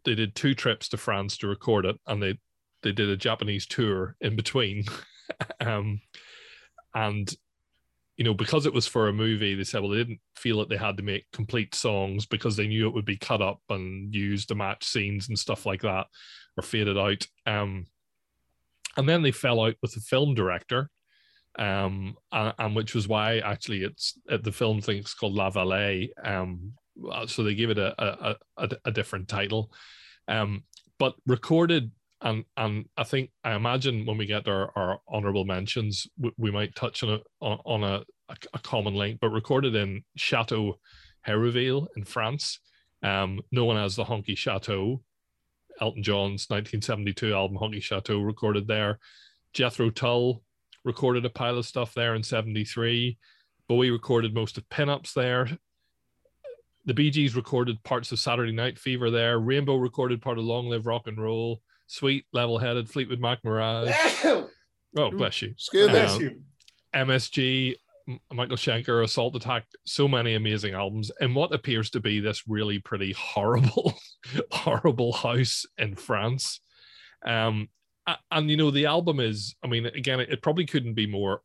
They did 2 trips to France to record it, and they did a Japanese tour in between. And, you know, because it was for a movie, they said, well, they didn't feel that they had to make complete songs because they knew it would be cut up and used to match scenes and stuff like that, or faded out. And then they fell out with the film director, and which was why actually the film thing is called La Vallée. So they gave it a different title, but recorded, and I think, I imagine when we get our honorable mentions, we might touch on a common link, but recorded in Chateau Hérouville in France, known as the Honky Chateau. Elton John's 1972 album Honky Chateau recorded there. Jethro Tull recorded a pile of stuff there in 73. Bowie recorded most of Pinups there. The Bee Gees recorded parts of Saturday Night Fever there. Rainbow recorded part of Long Live Rock and Roll. Sweet, Level-Headed, Fleetwood Mac, Mirage. Ow! Oh, bless you. Bless you. MSG, Michael Schenker, Assault Attack, so many amazing albums. And what appears to be this really pretty horrible, horrible house in France. And, you know, the album is, I mean, again, it probably couldn't be more,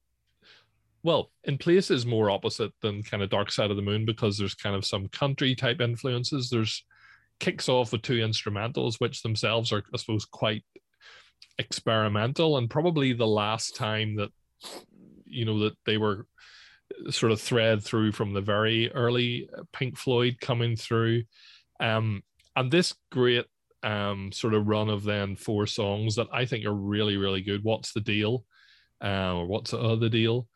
well, in places more opposite than kind of Dark Side of the Moon, because there's kind of some country type influences. There's kicks off with two instrumentals, which themselves are, I suppose, quite experimental, and probably the last time that, you know, that they were sort of thread through from the very early Pink Floyd coming through. And this great sort of run of then four songs that I think are really, really good. What's the Deal? Or What's the Other Deal?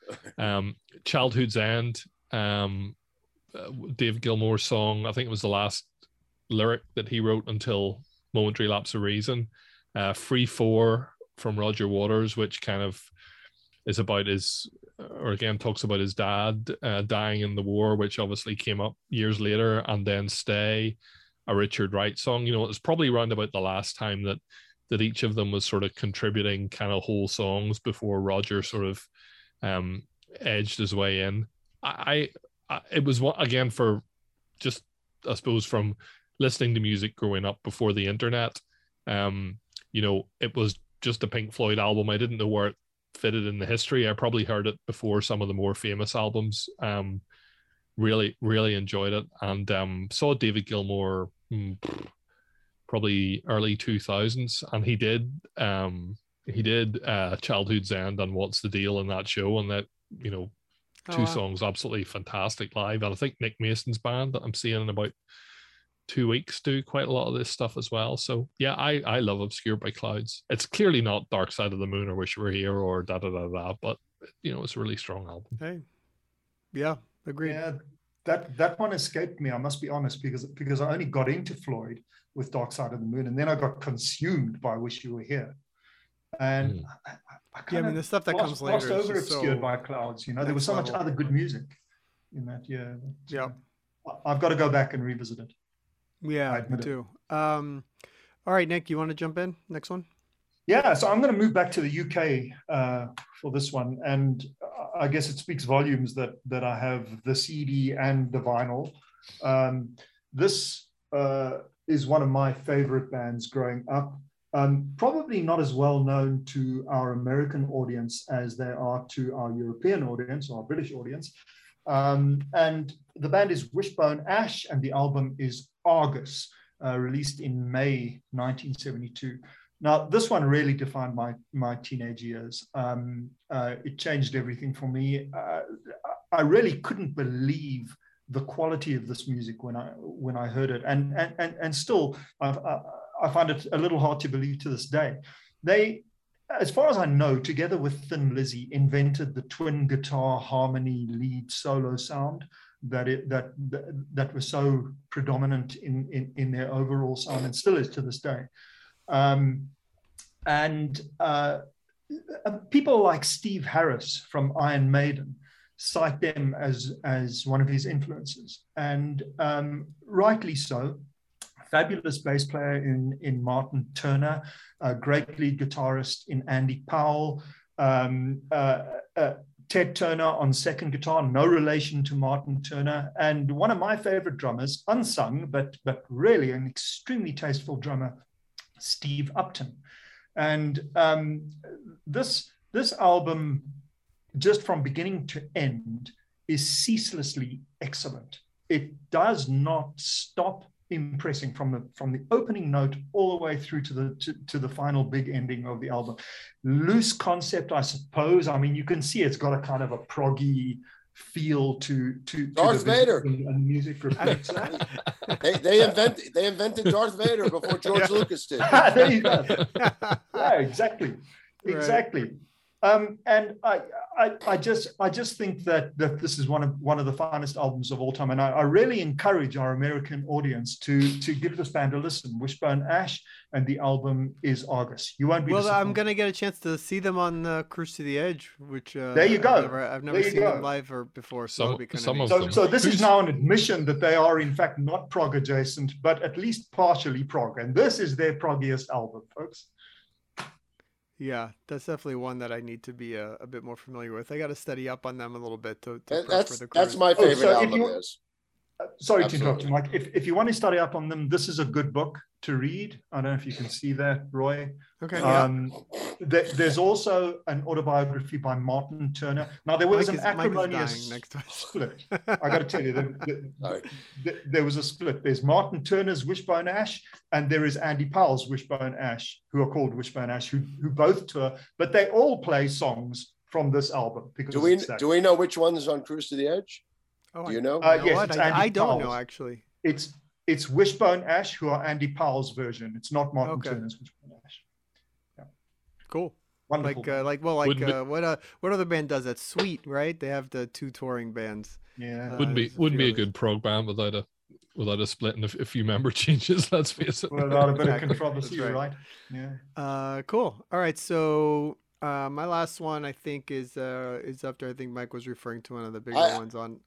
Childhood's End, Dave Gilmour's song. I think it was the last lyric that he wrote until Momentary Lapse of Reason. Free 4 from Roger Waters, which kind of is about his, or again talks about his dad dying in the war, which obviously came up years later. And then Stay, a Richard Wright song. You know, it was probably around about the last time that each of them was sort of contributing kind of whole songs before Roger sort of edged his way in. I it was, again, for just, I suppose, from listening to music growing up before the internet, you know, it was just a Pink Floyd album. I didn't know where it fitted in the history. I probably heard it before some of the more famous albums. Really, really enjoyed it, and saw David Gilmour probably early 2000s, and he did Childhood's End and What's the Deal in that show, and that, you know, two songs absolutely fantastic live. And I think Nick Mason's band that I'm seeing in about 2 weeks do quite a lot of this stuff as well. So yeah, I love Obscured by Clouds. It's clearly not Dark Side of the Moon or Wish You Were Here or da da da da, but you know, it's a really strong album. Hey, yeah, agreed. Yeah, that one escaped me, I must be honest, because I only got into Floyd with Dark Side of the Moon, and then I got consumed by Wish You Were Here. And I kind of the stuff that comes later over Obscured by Clouds. You know, there was so much other good music in that year. Yeah, I've got to go back and revisit it. Yeah, I do. All right, Nick, you want to jump in? Next one? Yeah, so I'm going to move back to the UK for this one. And I guess it speaks volumes that I have the CD and the vinyl. This is one of my favorite bands growing up. Probably not as well known to our American audience as they are to our European audience, or our British audience. And the band is Wishbone Ash, and the album is Argus, released in May 1972. Now, this one really defined my teenage years. It changed everything for me. I really couldn't believe the quality of this music when I heard it, and still I find it a little hard to believe to this day. They, as far as I know, together with Thin Lizzy, invented the twin guitar harmony lead solo sound that was so predominant in their overall sound, and still is to this day. People like Steve Harris from Iron Maiden cite them as one of his influences, and rightly so. Fabulous bass player in Martin Turner, a great lead guitarist in Andy Powell, Ted Turner on second guitar, no relation to Martin Turner, and one of my favorite drummers, unsung, but really an extremely tasteful drummer, Steve Upton. And this album, just from beginning to end, is ceaselessly excellent. It does not stop impressing from the opening note all the way through to the final big ending of the album. Loose concept, I suppose. I mean, you can see it's got a kind of a proggy feel to Darth Vader, and music reflects that. They invented Darth Vader before George Lucas did. There you go. Yeah, exactly. And I just think that this is one of the finest albums of all time, and I really encourage our American audience to give this band a listen. Wishbone Ash, and the album is Argus. You won't be disappointed. I'm going to get a chance to see them on Cruise to the Edge, which there you go. I've never seen them live or before, so it'll be kind of neat. So this is now an admission that they are in fact not prog adjacent, but at least partially prog, and this is their proggiest album, folks. Yeah, that's definitely one that I need to be a bit more familiar with. I got to study up on them a little bit to prep for the cruise. That's my favorite album is. Sorry Absolutely. To interrupt you, Mike. If you want to study up on them, this is a good book to read. I don't know if you can see that, Roy. Okay. There's also an autobiography by Martin Turner. Now, there was an acrimonious split. I got to tell you, there was a split. There's Martin Turner's Wishbone Ash, and there is Andy Powell's Wishbone Ash, who are called Wishbone Ash, who both tour, but they all play songs from this album. Because do we know which one is on Cruise to the Edge? Oh, do you know? Yes, I don't Powell's. Know, actually. It's Wishbone Ash, who are Andy Powell's version. It's not Martin Turner's Wishbone Ash. Yeah. Cool. Wonderful. What what other band does that? Sweet, right? They have the two touring bands. Yeah. Wouldn't be a good prog band without a split and a few member changes, let's face it. Without a bit of controversy, right? Yeah. Cool. All right, so... my last one, I think, is up there. I think Mike was referring to one of the bigger ones on.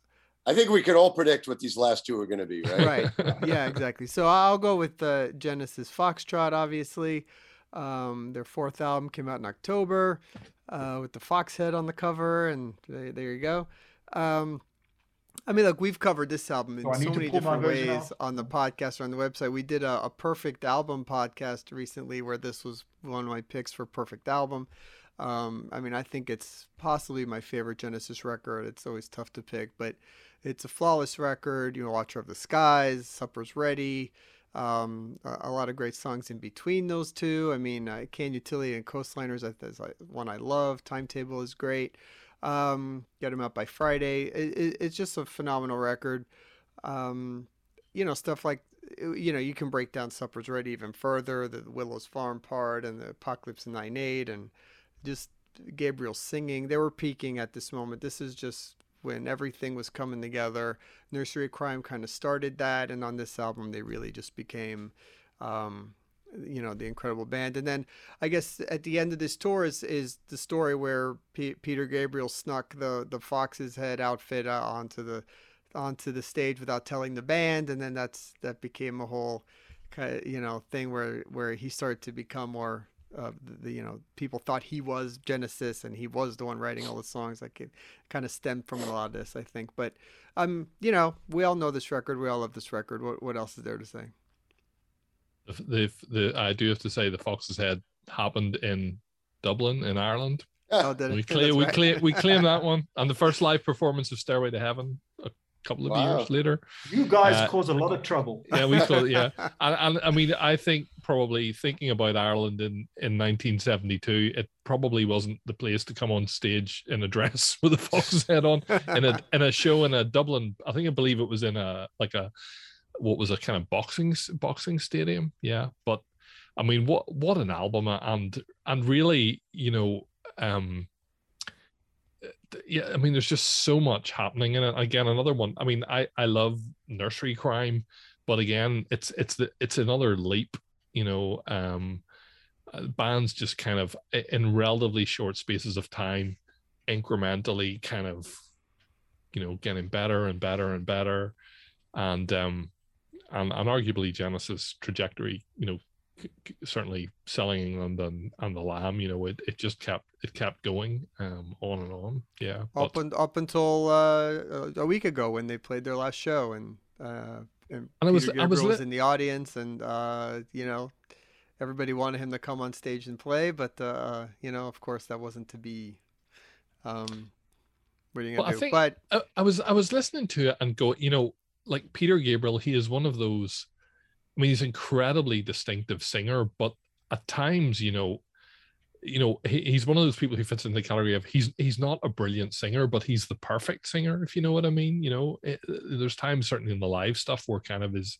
I think we could all predict what these last two are going to be, right? Right. Yeah, exactly. So I'll go with Genesis Foxtrot, obviously. Their fourth album came out in October with the fox head on the cover, and there you go. I mean, look, we've covered this album in so many different ways on the podcast or on the website. We did a Perfect Album podcast recently where this was one of my picks for Perfect Album. I mean, I think it's possibly my favorite Genesis record. It's always tough to pick, but it's a flawless record. You know, Watcher of the Skies, Supper's Ready, a lot of great songs in between those two. I mean, Can Utility and Coastliners is one I love. Timetable is great. Get them out by Friday. It's just a phenomenal record. You know, stuff like, you know, you can break down Supper's Ready even further, the Willow's Farm part and the Apocalypse in 9/8 and just Gabriel singing. They were peaking at this moment. This is just when everything was coming together. Nursery of Crime kind of started that, and on this album they really just became you know, the incredible band. And then I guess at the end of this tour is the story where Peter Gabriel snuck the fox's head outfit onto the stage without telling the band, and then that became a whole kind of, you know, thing where he started to become more you know, people thought he was Genesis and he was the one writing all the songs. Like, it kind of stemmed from a lot of this, I think. But you know, we all know this record, we all love this record. What else is there to say? I do have to say the Fox's Head happened in Dublin, in Ireland. Oh, we claim that one. And the first live performance of Stairway to Heaven a couple of years later. You guys caused a lot of trouble. Yeah, we caused. Yeah, and I mean, I think probably thinking about Ireland in 1972, it probably wasn't the place to come on stage in a dress with a Fox's Head on in a show in a Dublin. I believe it was in a what was a kind of boxing stadium. Yeah. But I mean, what an album. And really, you know, yeah, I mean, there's just so much happening in it. Again, another one. I mean, I love Nursery Crime, but again, it's another leap, you know. Bands just kind of in relatively short spaces of time, incrementally kind of, you know, getting better and better and better. And arguably Genesis' trajectory, you know, certainly selling on the Lamb, you know, it just kept going on and on. Yeah, up until a week ago when they played their last show, and Peter Gabriel was in the audience, and you know, everybody wanted him to come on stage and play, but you know, of course, that wasn't to be. What are you gonna do? I was listening to it and go, you know. Like Peter Gabriel, he is one of those, I mean, he's an incredibly distinctive singer, but at times, you know, he's one of those people who fits in the category of he's not a brilliant singer, but he's the perfect singer, if you know what I mean. You know, there's times certainly in the live stuff where kind of his,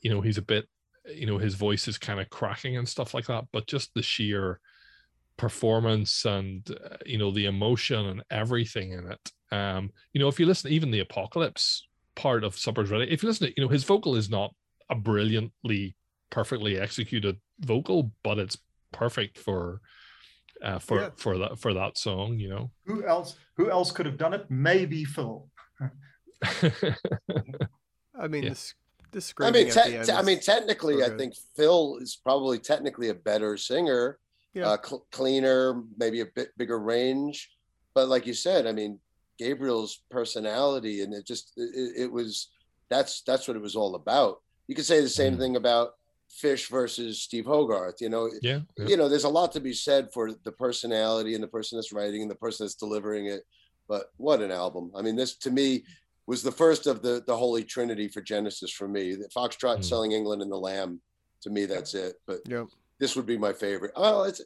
you know, he's a bit, you know, his voice is kind of cracking and stuff like that, but just the sheer performance and, you know, the emotion and everything in it. You know, if you listen, even the Apocalypse part of Supper's Ready, if you listen to, you know, his vocal is not a brilliantly, perfectly executed vocal, but it's perfect for that song, you know. Who else could have done it? Maybe Phil. I mean, yeah. Technically, I think Phil is probably technically a better singer, cleaner, maybe a bit bigger range. But like you said, I mean, Gabriel's personality, and that's what it was all about. You could say the same thing about Fish versus Steve Hogarth. You know, you know, there's a lot to be said for the personality and the person that's writing and the person that's delivering it. But what an album! I mean, this to me was the first of the Holy Trinity for Genesis for me. The Foxtrot, Selling England, and The Lamb. To me, that's it. But this would be my favorite. Well, it's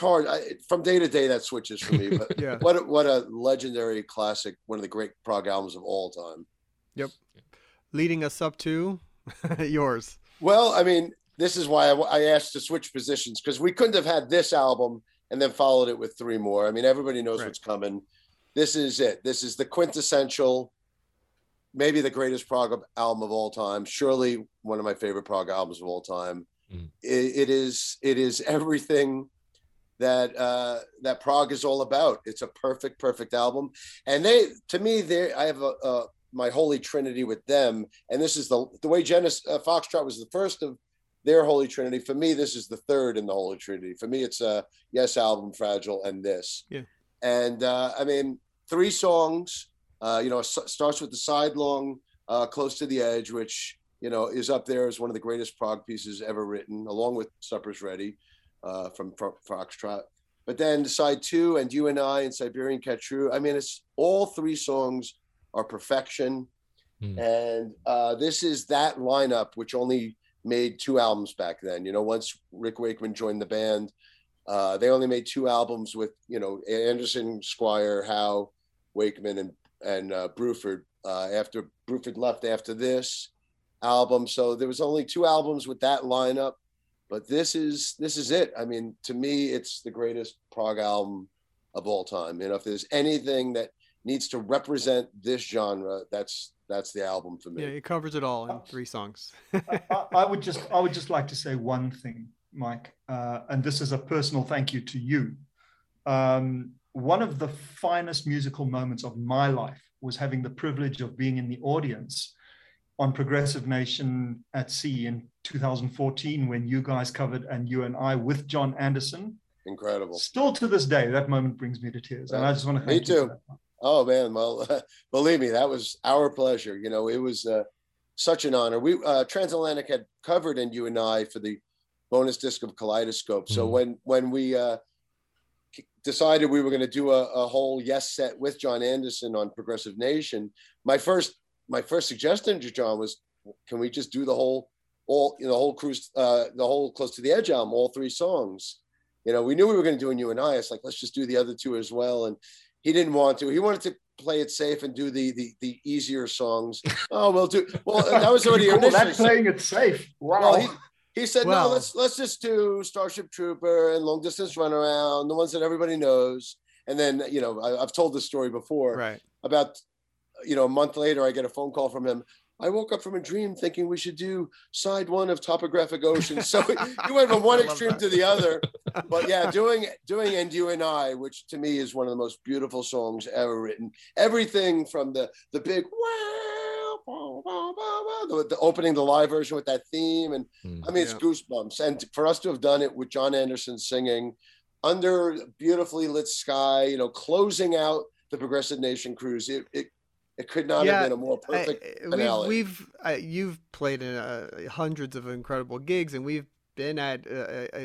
hard. From day to day, that switches for me. But what a legendary classic, one of the great prog albums of all time. Yep. Leading us up to yours. Well, I mean, this is why I asked to switch positions, because we couldn't have had this album and then followed it with three more. I mean, everybody knows what's coming. This is it. This is the quintessential, maybe the greatest prog album of all time. Surely one of my favorite prog albums of all time. Mm. It is everything that that prog is all about. It's a perfect album. And I have my Holy Trinity with them. And this is the way Genesis Foxtrot was the first of their Holy Trinity. For me, this is the third in the Holy Trinity. For me, it's Yes album, Fragile, and this. Yeah. And I mean, three songs. You know, it starts with the sidelong, Close to the Edge, which, you know, is up there as one of the greatest prog pieces ever written, along with Supper's Ready from Foxtrot. But then side two, and You and I, and Siberian Catru. I mean, it's all three songs are perfection. Mm. And this is that lineup, which only made two albums back then. You know, once Rick Wakeman joined the band, they only made two albums with, you know, Anderson, Squire, Howe, Wakeman, and Bruford. After Bruford left after this album, so there was only two albums with that lineup. But this is it. I mean, to me, it's the greatest prog album of all time. You know, if there's anything that needs to represent this genre, that's the album for me. Yeah, it covers it all in three songs. I would just like to say one thing, Mike, and this is a personal thank you to you. One of the finest musical moments of my life was having the privilege of being in the audience on Progressive Nation at Sea in 2014 when you guys covered And You and I with John Anderson. Incredible. Still to this day, that moment brings me to tears. And I just want to thank you. Me too. Oh, man. Well, believe me, that was our pleasure. You know, it was such an honor. We Transatlantic had covered And You and I for the bonus disc of Kaleidoscope. So when we... decided we were going to do a whole Yes set with John Anderson on Progressive Nation, my first suggestion to John was, can we just do the whole Close to the Edge album, all three songs? You know, we knew we were going to do In You and I. It's like, let's just do the other two as well. And he didn't want to. He wanted to play it safe and do the easier songs. Oh, we'll do. Well, that was already cool. That's playing it safe. Wow. Well, he said, wow. No, let's just do Starship Trooper and Long Distance Runaround, the ones that everybody knows. And then, you know, I've told this story before. Right. About, you know, a month later, I get a phone call from him. I woke up from a dream thinking we should do side one of Topographic Ocean. So he went from one extreme to the other. But yeah, doing And You and I, which to me is one of the most beautiful songs ever written. Everything from the big the opening, the live version with that theme, and I mean, it's goosebumps. And for us to have done it with John Anderson singing under beautifully lit sky, you know, closing out the Progressive Nation cruise, it could not have been a more perfect finale. You've played in hundreds of incredible gigs, and we've been at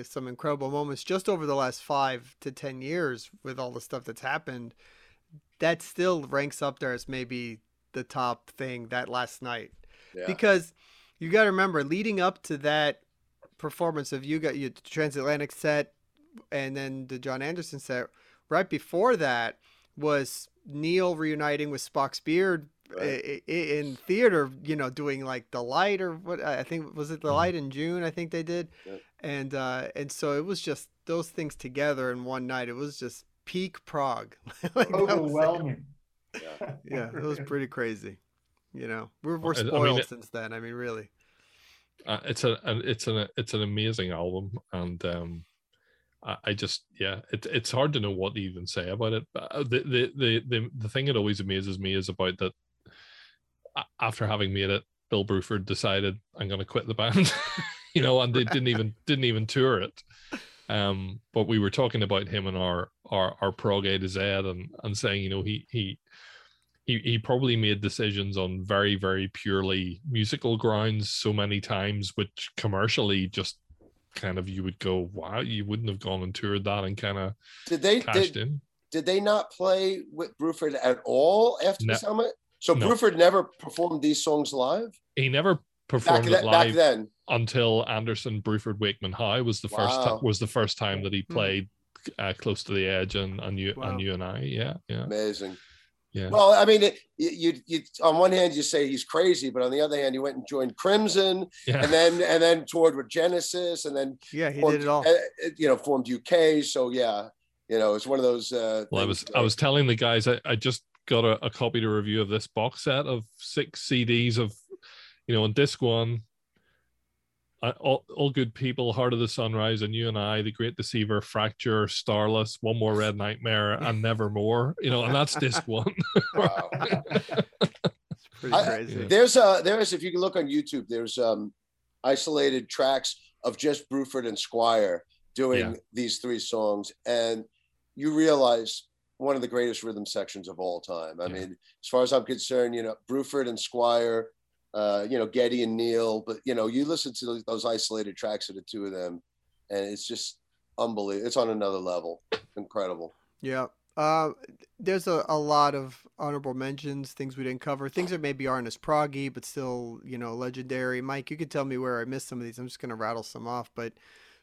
some incredible moments just over the last 5 to 10 years with all the stuff that's happened. That still ranks up there as maybe the top thing, that last night, because you got to remember, leading up to that performance of you got your Transatlantic set and then the John Anderson set, right before that was Neil reuniting with Spock's beard right. in theater, you know, doing like The Light or what, I think was it The Light in June, I think they did. Yep. And so it was just those things together in one night. It was just peak Prague. Like, overwhelming. Yeah, it was pretty crazy. You know, we're spoiled since then. I mean, really. It's an amazing album, and it's hard to know what to even say about it. But the thing that always amazes me is about that. After having made it, Bill Bruford decided, I'm going to quit the band, you know, and they didn't even tour it. But we were talking about him and our prog A to Z, and saying, you know, he probably made decisions on very, very purely musical grounds so many times, which commercially just kind of, you would go, wow, you wouldn't have gone and toured that and kind of cashed in. Did they not play with Bruford at all after the summit? So no. Bruford never performed these songs live? He never performed it live back then, until Anderson Bruford Wakeman Howe was the first time that he played Close to the Edge and You and I. Yeah. Amazing. Yeah. Well, I mean, you on one hand you say he's crazy, but on the other hand, he went and joined Crimson, and then toured with Genesis, and then he did it all. You know, formed UK. So yeah, you know, it's one of those. I was telling the guys I just got a copy to review of this box set of 6 CDs of, you know, on disc one, All Good People, Heart of the Sunrise, and You and I, The Great Deceiver, Fracture, Starless, One More Red Nightmare, and Nevermore. You know, and that's disc one. Wow. It's pretty crazy. There's if you can look on YouTube, there's isolated tracks of just Bruford and Squire doing these three songs, and you realize one of the greatest rhythm sections of all time. I mean, as far as I'm concerned, you know, Bruford and Squire, you know, Geddy and Neil, but you know, you listen to those isolated tracks of the two of them, and it's just unbelievable. It's on another level. Incredible. Yeah. There's a lot of honorable mentions, things we didn't cover, things that maybe aren't as proggy, but still, you know, legendary. Mike, you could tell me where I missed some of these. I'm just going to rattle some off, but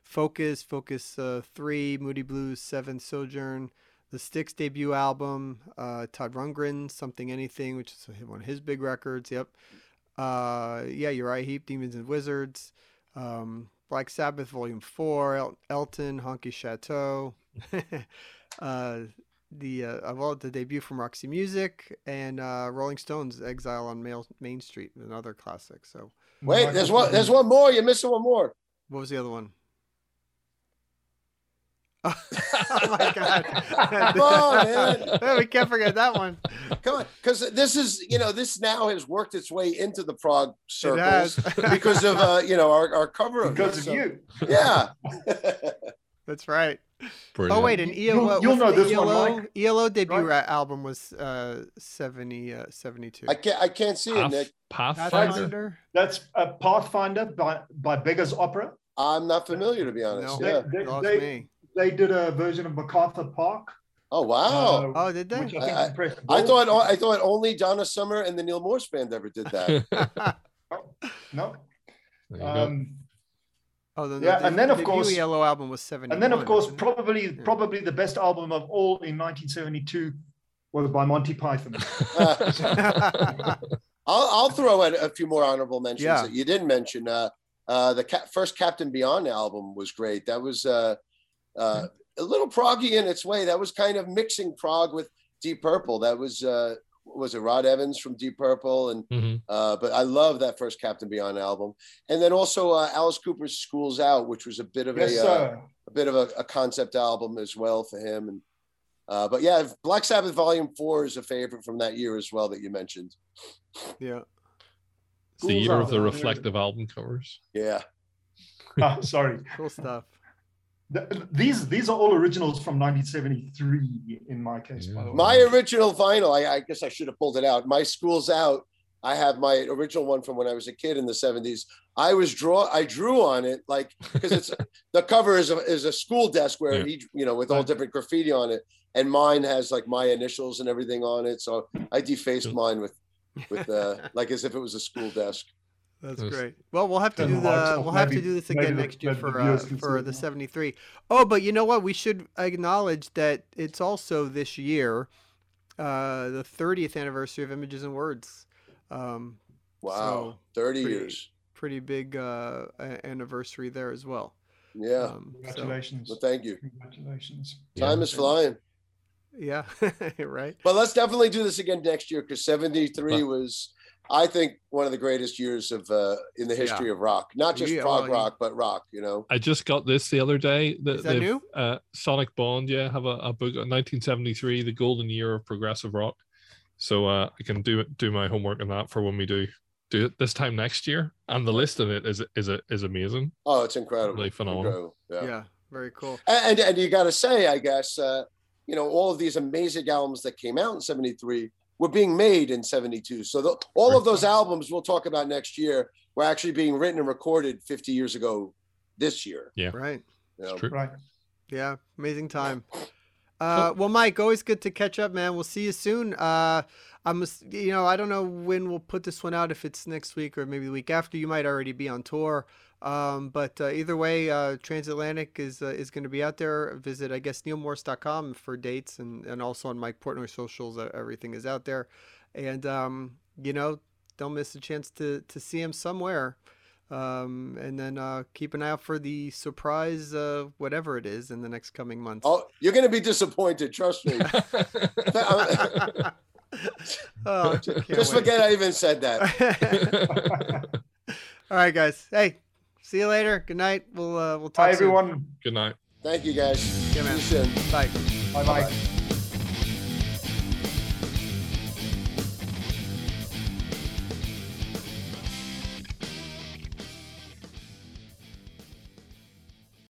Focus 3, Moody Blues, 7, Sojourn, The Styx debut album, Todd Rundgren, Something Anything, which is one of his big records. Yep. Uriah Heep, Demons and Wizards, Black Sabbath Volume 4, Elton, Honky Chateau, the debut from Roxy Music, and Rolling Stones, Exile on Main Street, another classic. So wait, there's one more. You're missing one more. What was the other one? Oh my God! Come on, man. We can't forget that one. Come on, because this is, you know, this now has worked its way into the prog circles because of you know, our cover of because this, of so. You. Yeah, that's right. Brilliant. Oh wait, an ELO. You'll know this ELO one, Mike. ELO debut album was 72. I can't see it, Nick. Pathfinder. That's a Pathfinder by Beggar's Opera. I'm not familiar, to be honest. No. Yeah. They did a version of MacArthur Park. Oh wow! Did they? I thought only Donna Summer and the Neil Morse Band ever did that. No. The ELO album was 71. And then, of course, probably the best album of all in 1972 was by Monty Python. I'll throw in a few more honorable mentions that you didn't mention. The first Captain Beyond album was great. That was. A little proggy in its way. That was kind of mixing prog with Deep Purple. That was it Rod Evans from Deep Purple, and but I love that first Captain Beyond album. And then also Alice Cooper's School's Out, which was a bit of a concept album as well for him. And but yeah, Black Sabbath Volume 4 is a favorite from that year as well that you mentioned. Yeah, it's the year of the reflective album covers. Yeah, sorry, cool stuff. These are all originals from 1973 in my case. Yeah. My original vinyl, I guess I should have pulled it out. My School's Out, I have my original one from when I was a kid in the 70s. I drew on it, like, because it's the cover is a school desk where he, you know, with all different graffiti on it, and mine has like my initials and everything on it. So I defaced mine with like as if it was a school desk. That's great. Well, we'll have to do this again next year for the 73. Oh, but you know what? We should acknowledge that it's also this year the 30th anniversary of Images and Words. Wow, so 30 years. Pretty big anniversary there as well. Yeah. Congratulations. Well, thank you. Congratulations. Time is flying. Yeah. Right. But let's definitely do this again next year, because 73 was, I think, one of the greatest years of in the history of rock. Not just prog rock, but rock, you know. I just got this the other day. Is that new? Sonic Bond, have a book on 1973, the golden year of progressive rock. So I can do my homework on that for when we do it this time next year. And the list in it is amazing. Oh, it's incredible. Really phenomenal. Incredible. Yeah, very cool. And you got to say, I guess, you know, all of these amazing albums that came out in 73 were being made in 72. So all of those albums we'll talk about next year were actually being written and recorded 50 years ago this year. Yeah. Right. Yeah. It's true. Right. Yeah. Amazing time. Well, Mike, always good to catch up, man. We'll see you soon. I don't know when we'll put this one out, if it's next week or maybe the week after. You might already be on tour. But either way, Transatlantic is going to be out there. Visit, I guess, neilmorse.com for dates, and also on Mike Portnoy socials. Everything is out there, and don't miss a chance to see him somewhere. And then keep an eye out for the surprise, whatever it is, in the next coming months. Oh, you're going to be disappointed. Trust me. Oh, just forget I even said that. All right, guys. Hey. See you later. Good night. We'll talk soon. Bye, everyone. Good night. Thank you, guys. Yeah, man. See you soon. Bye. Bye. Bye.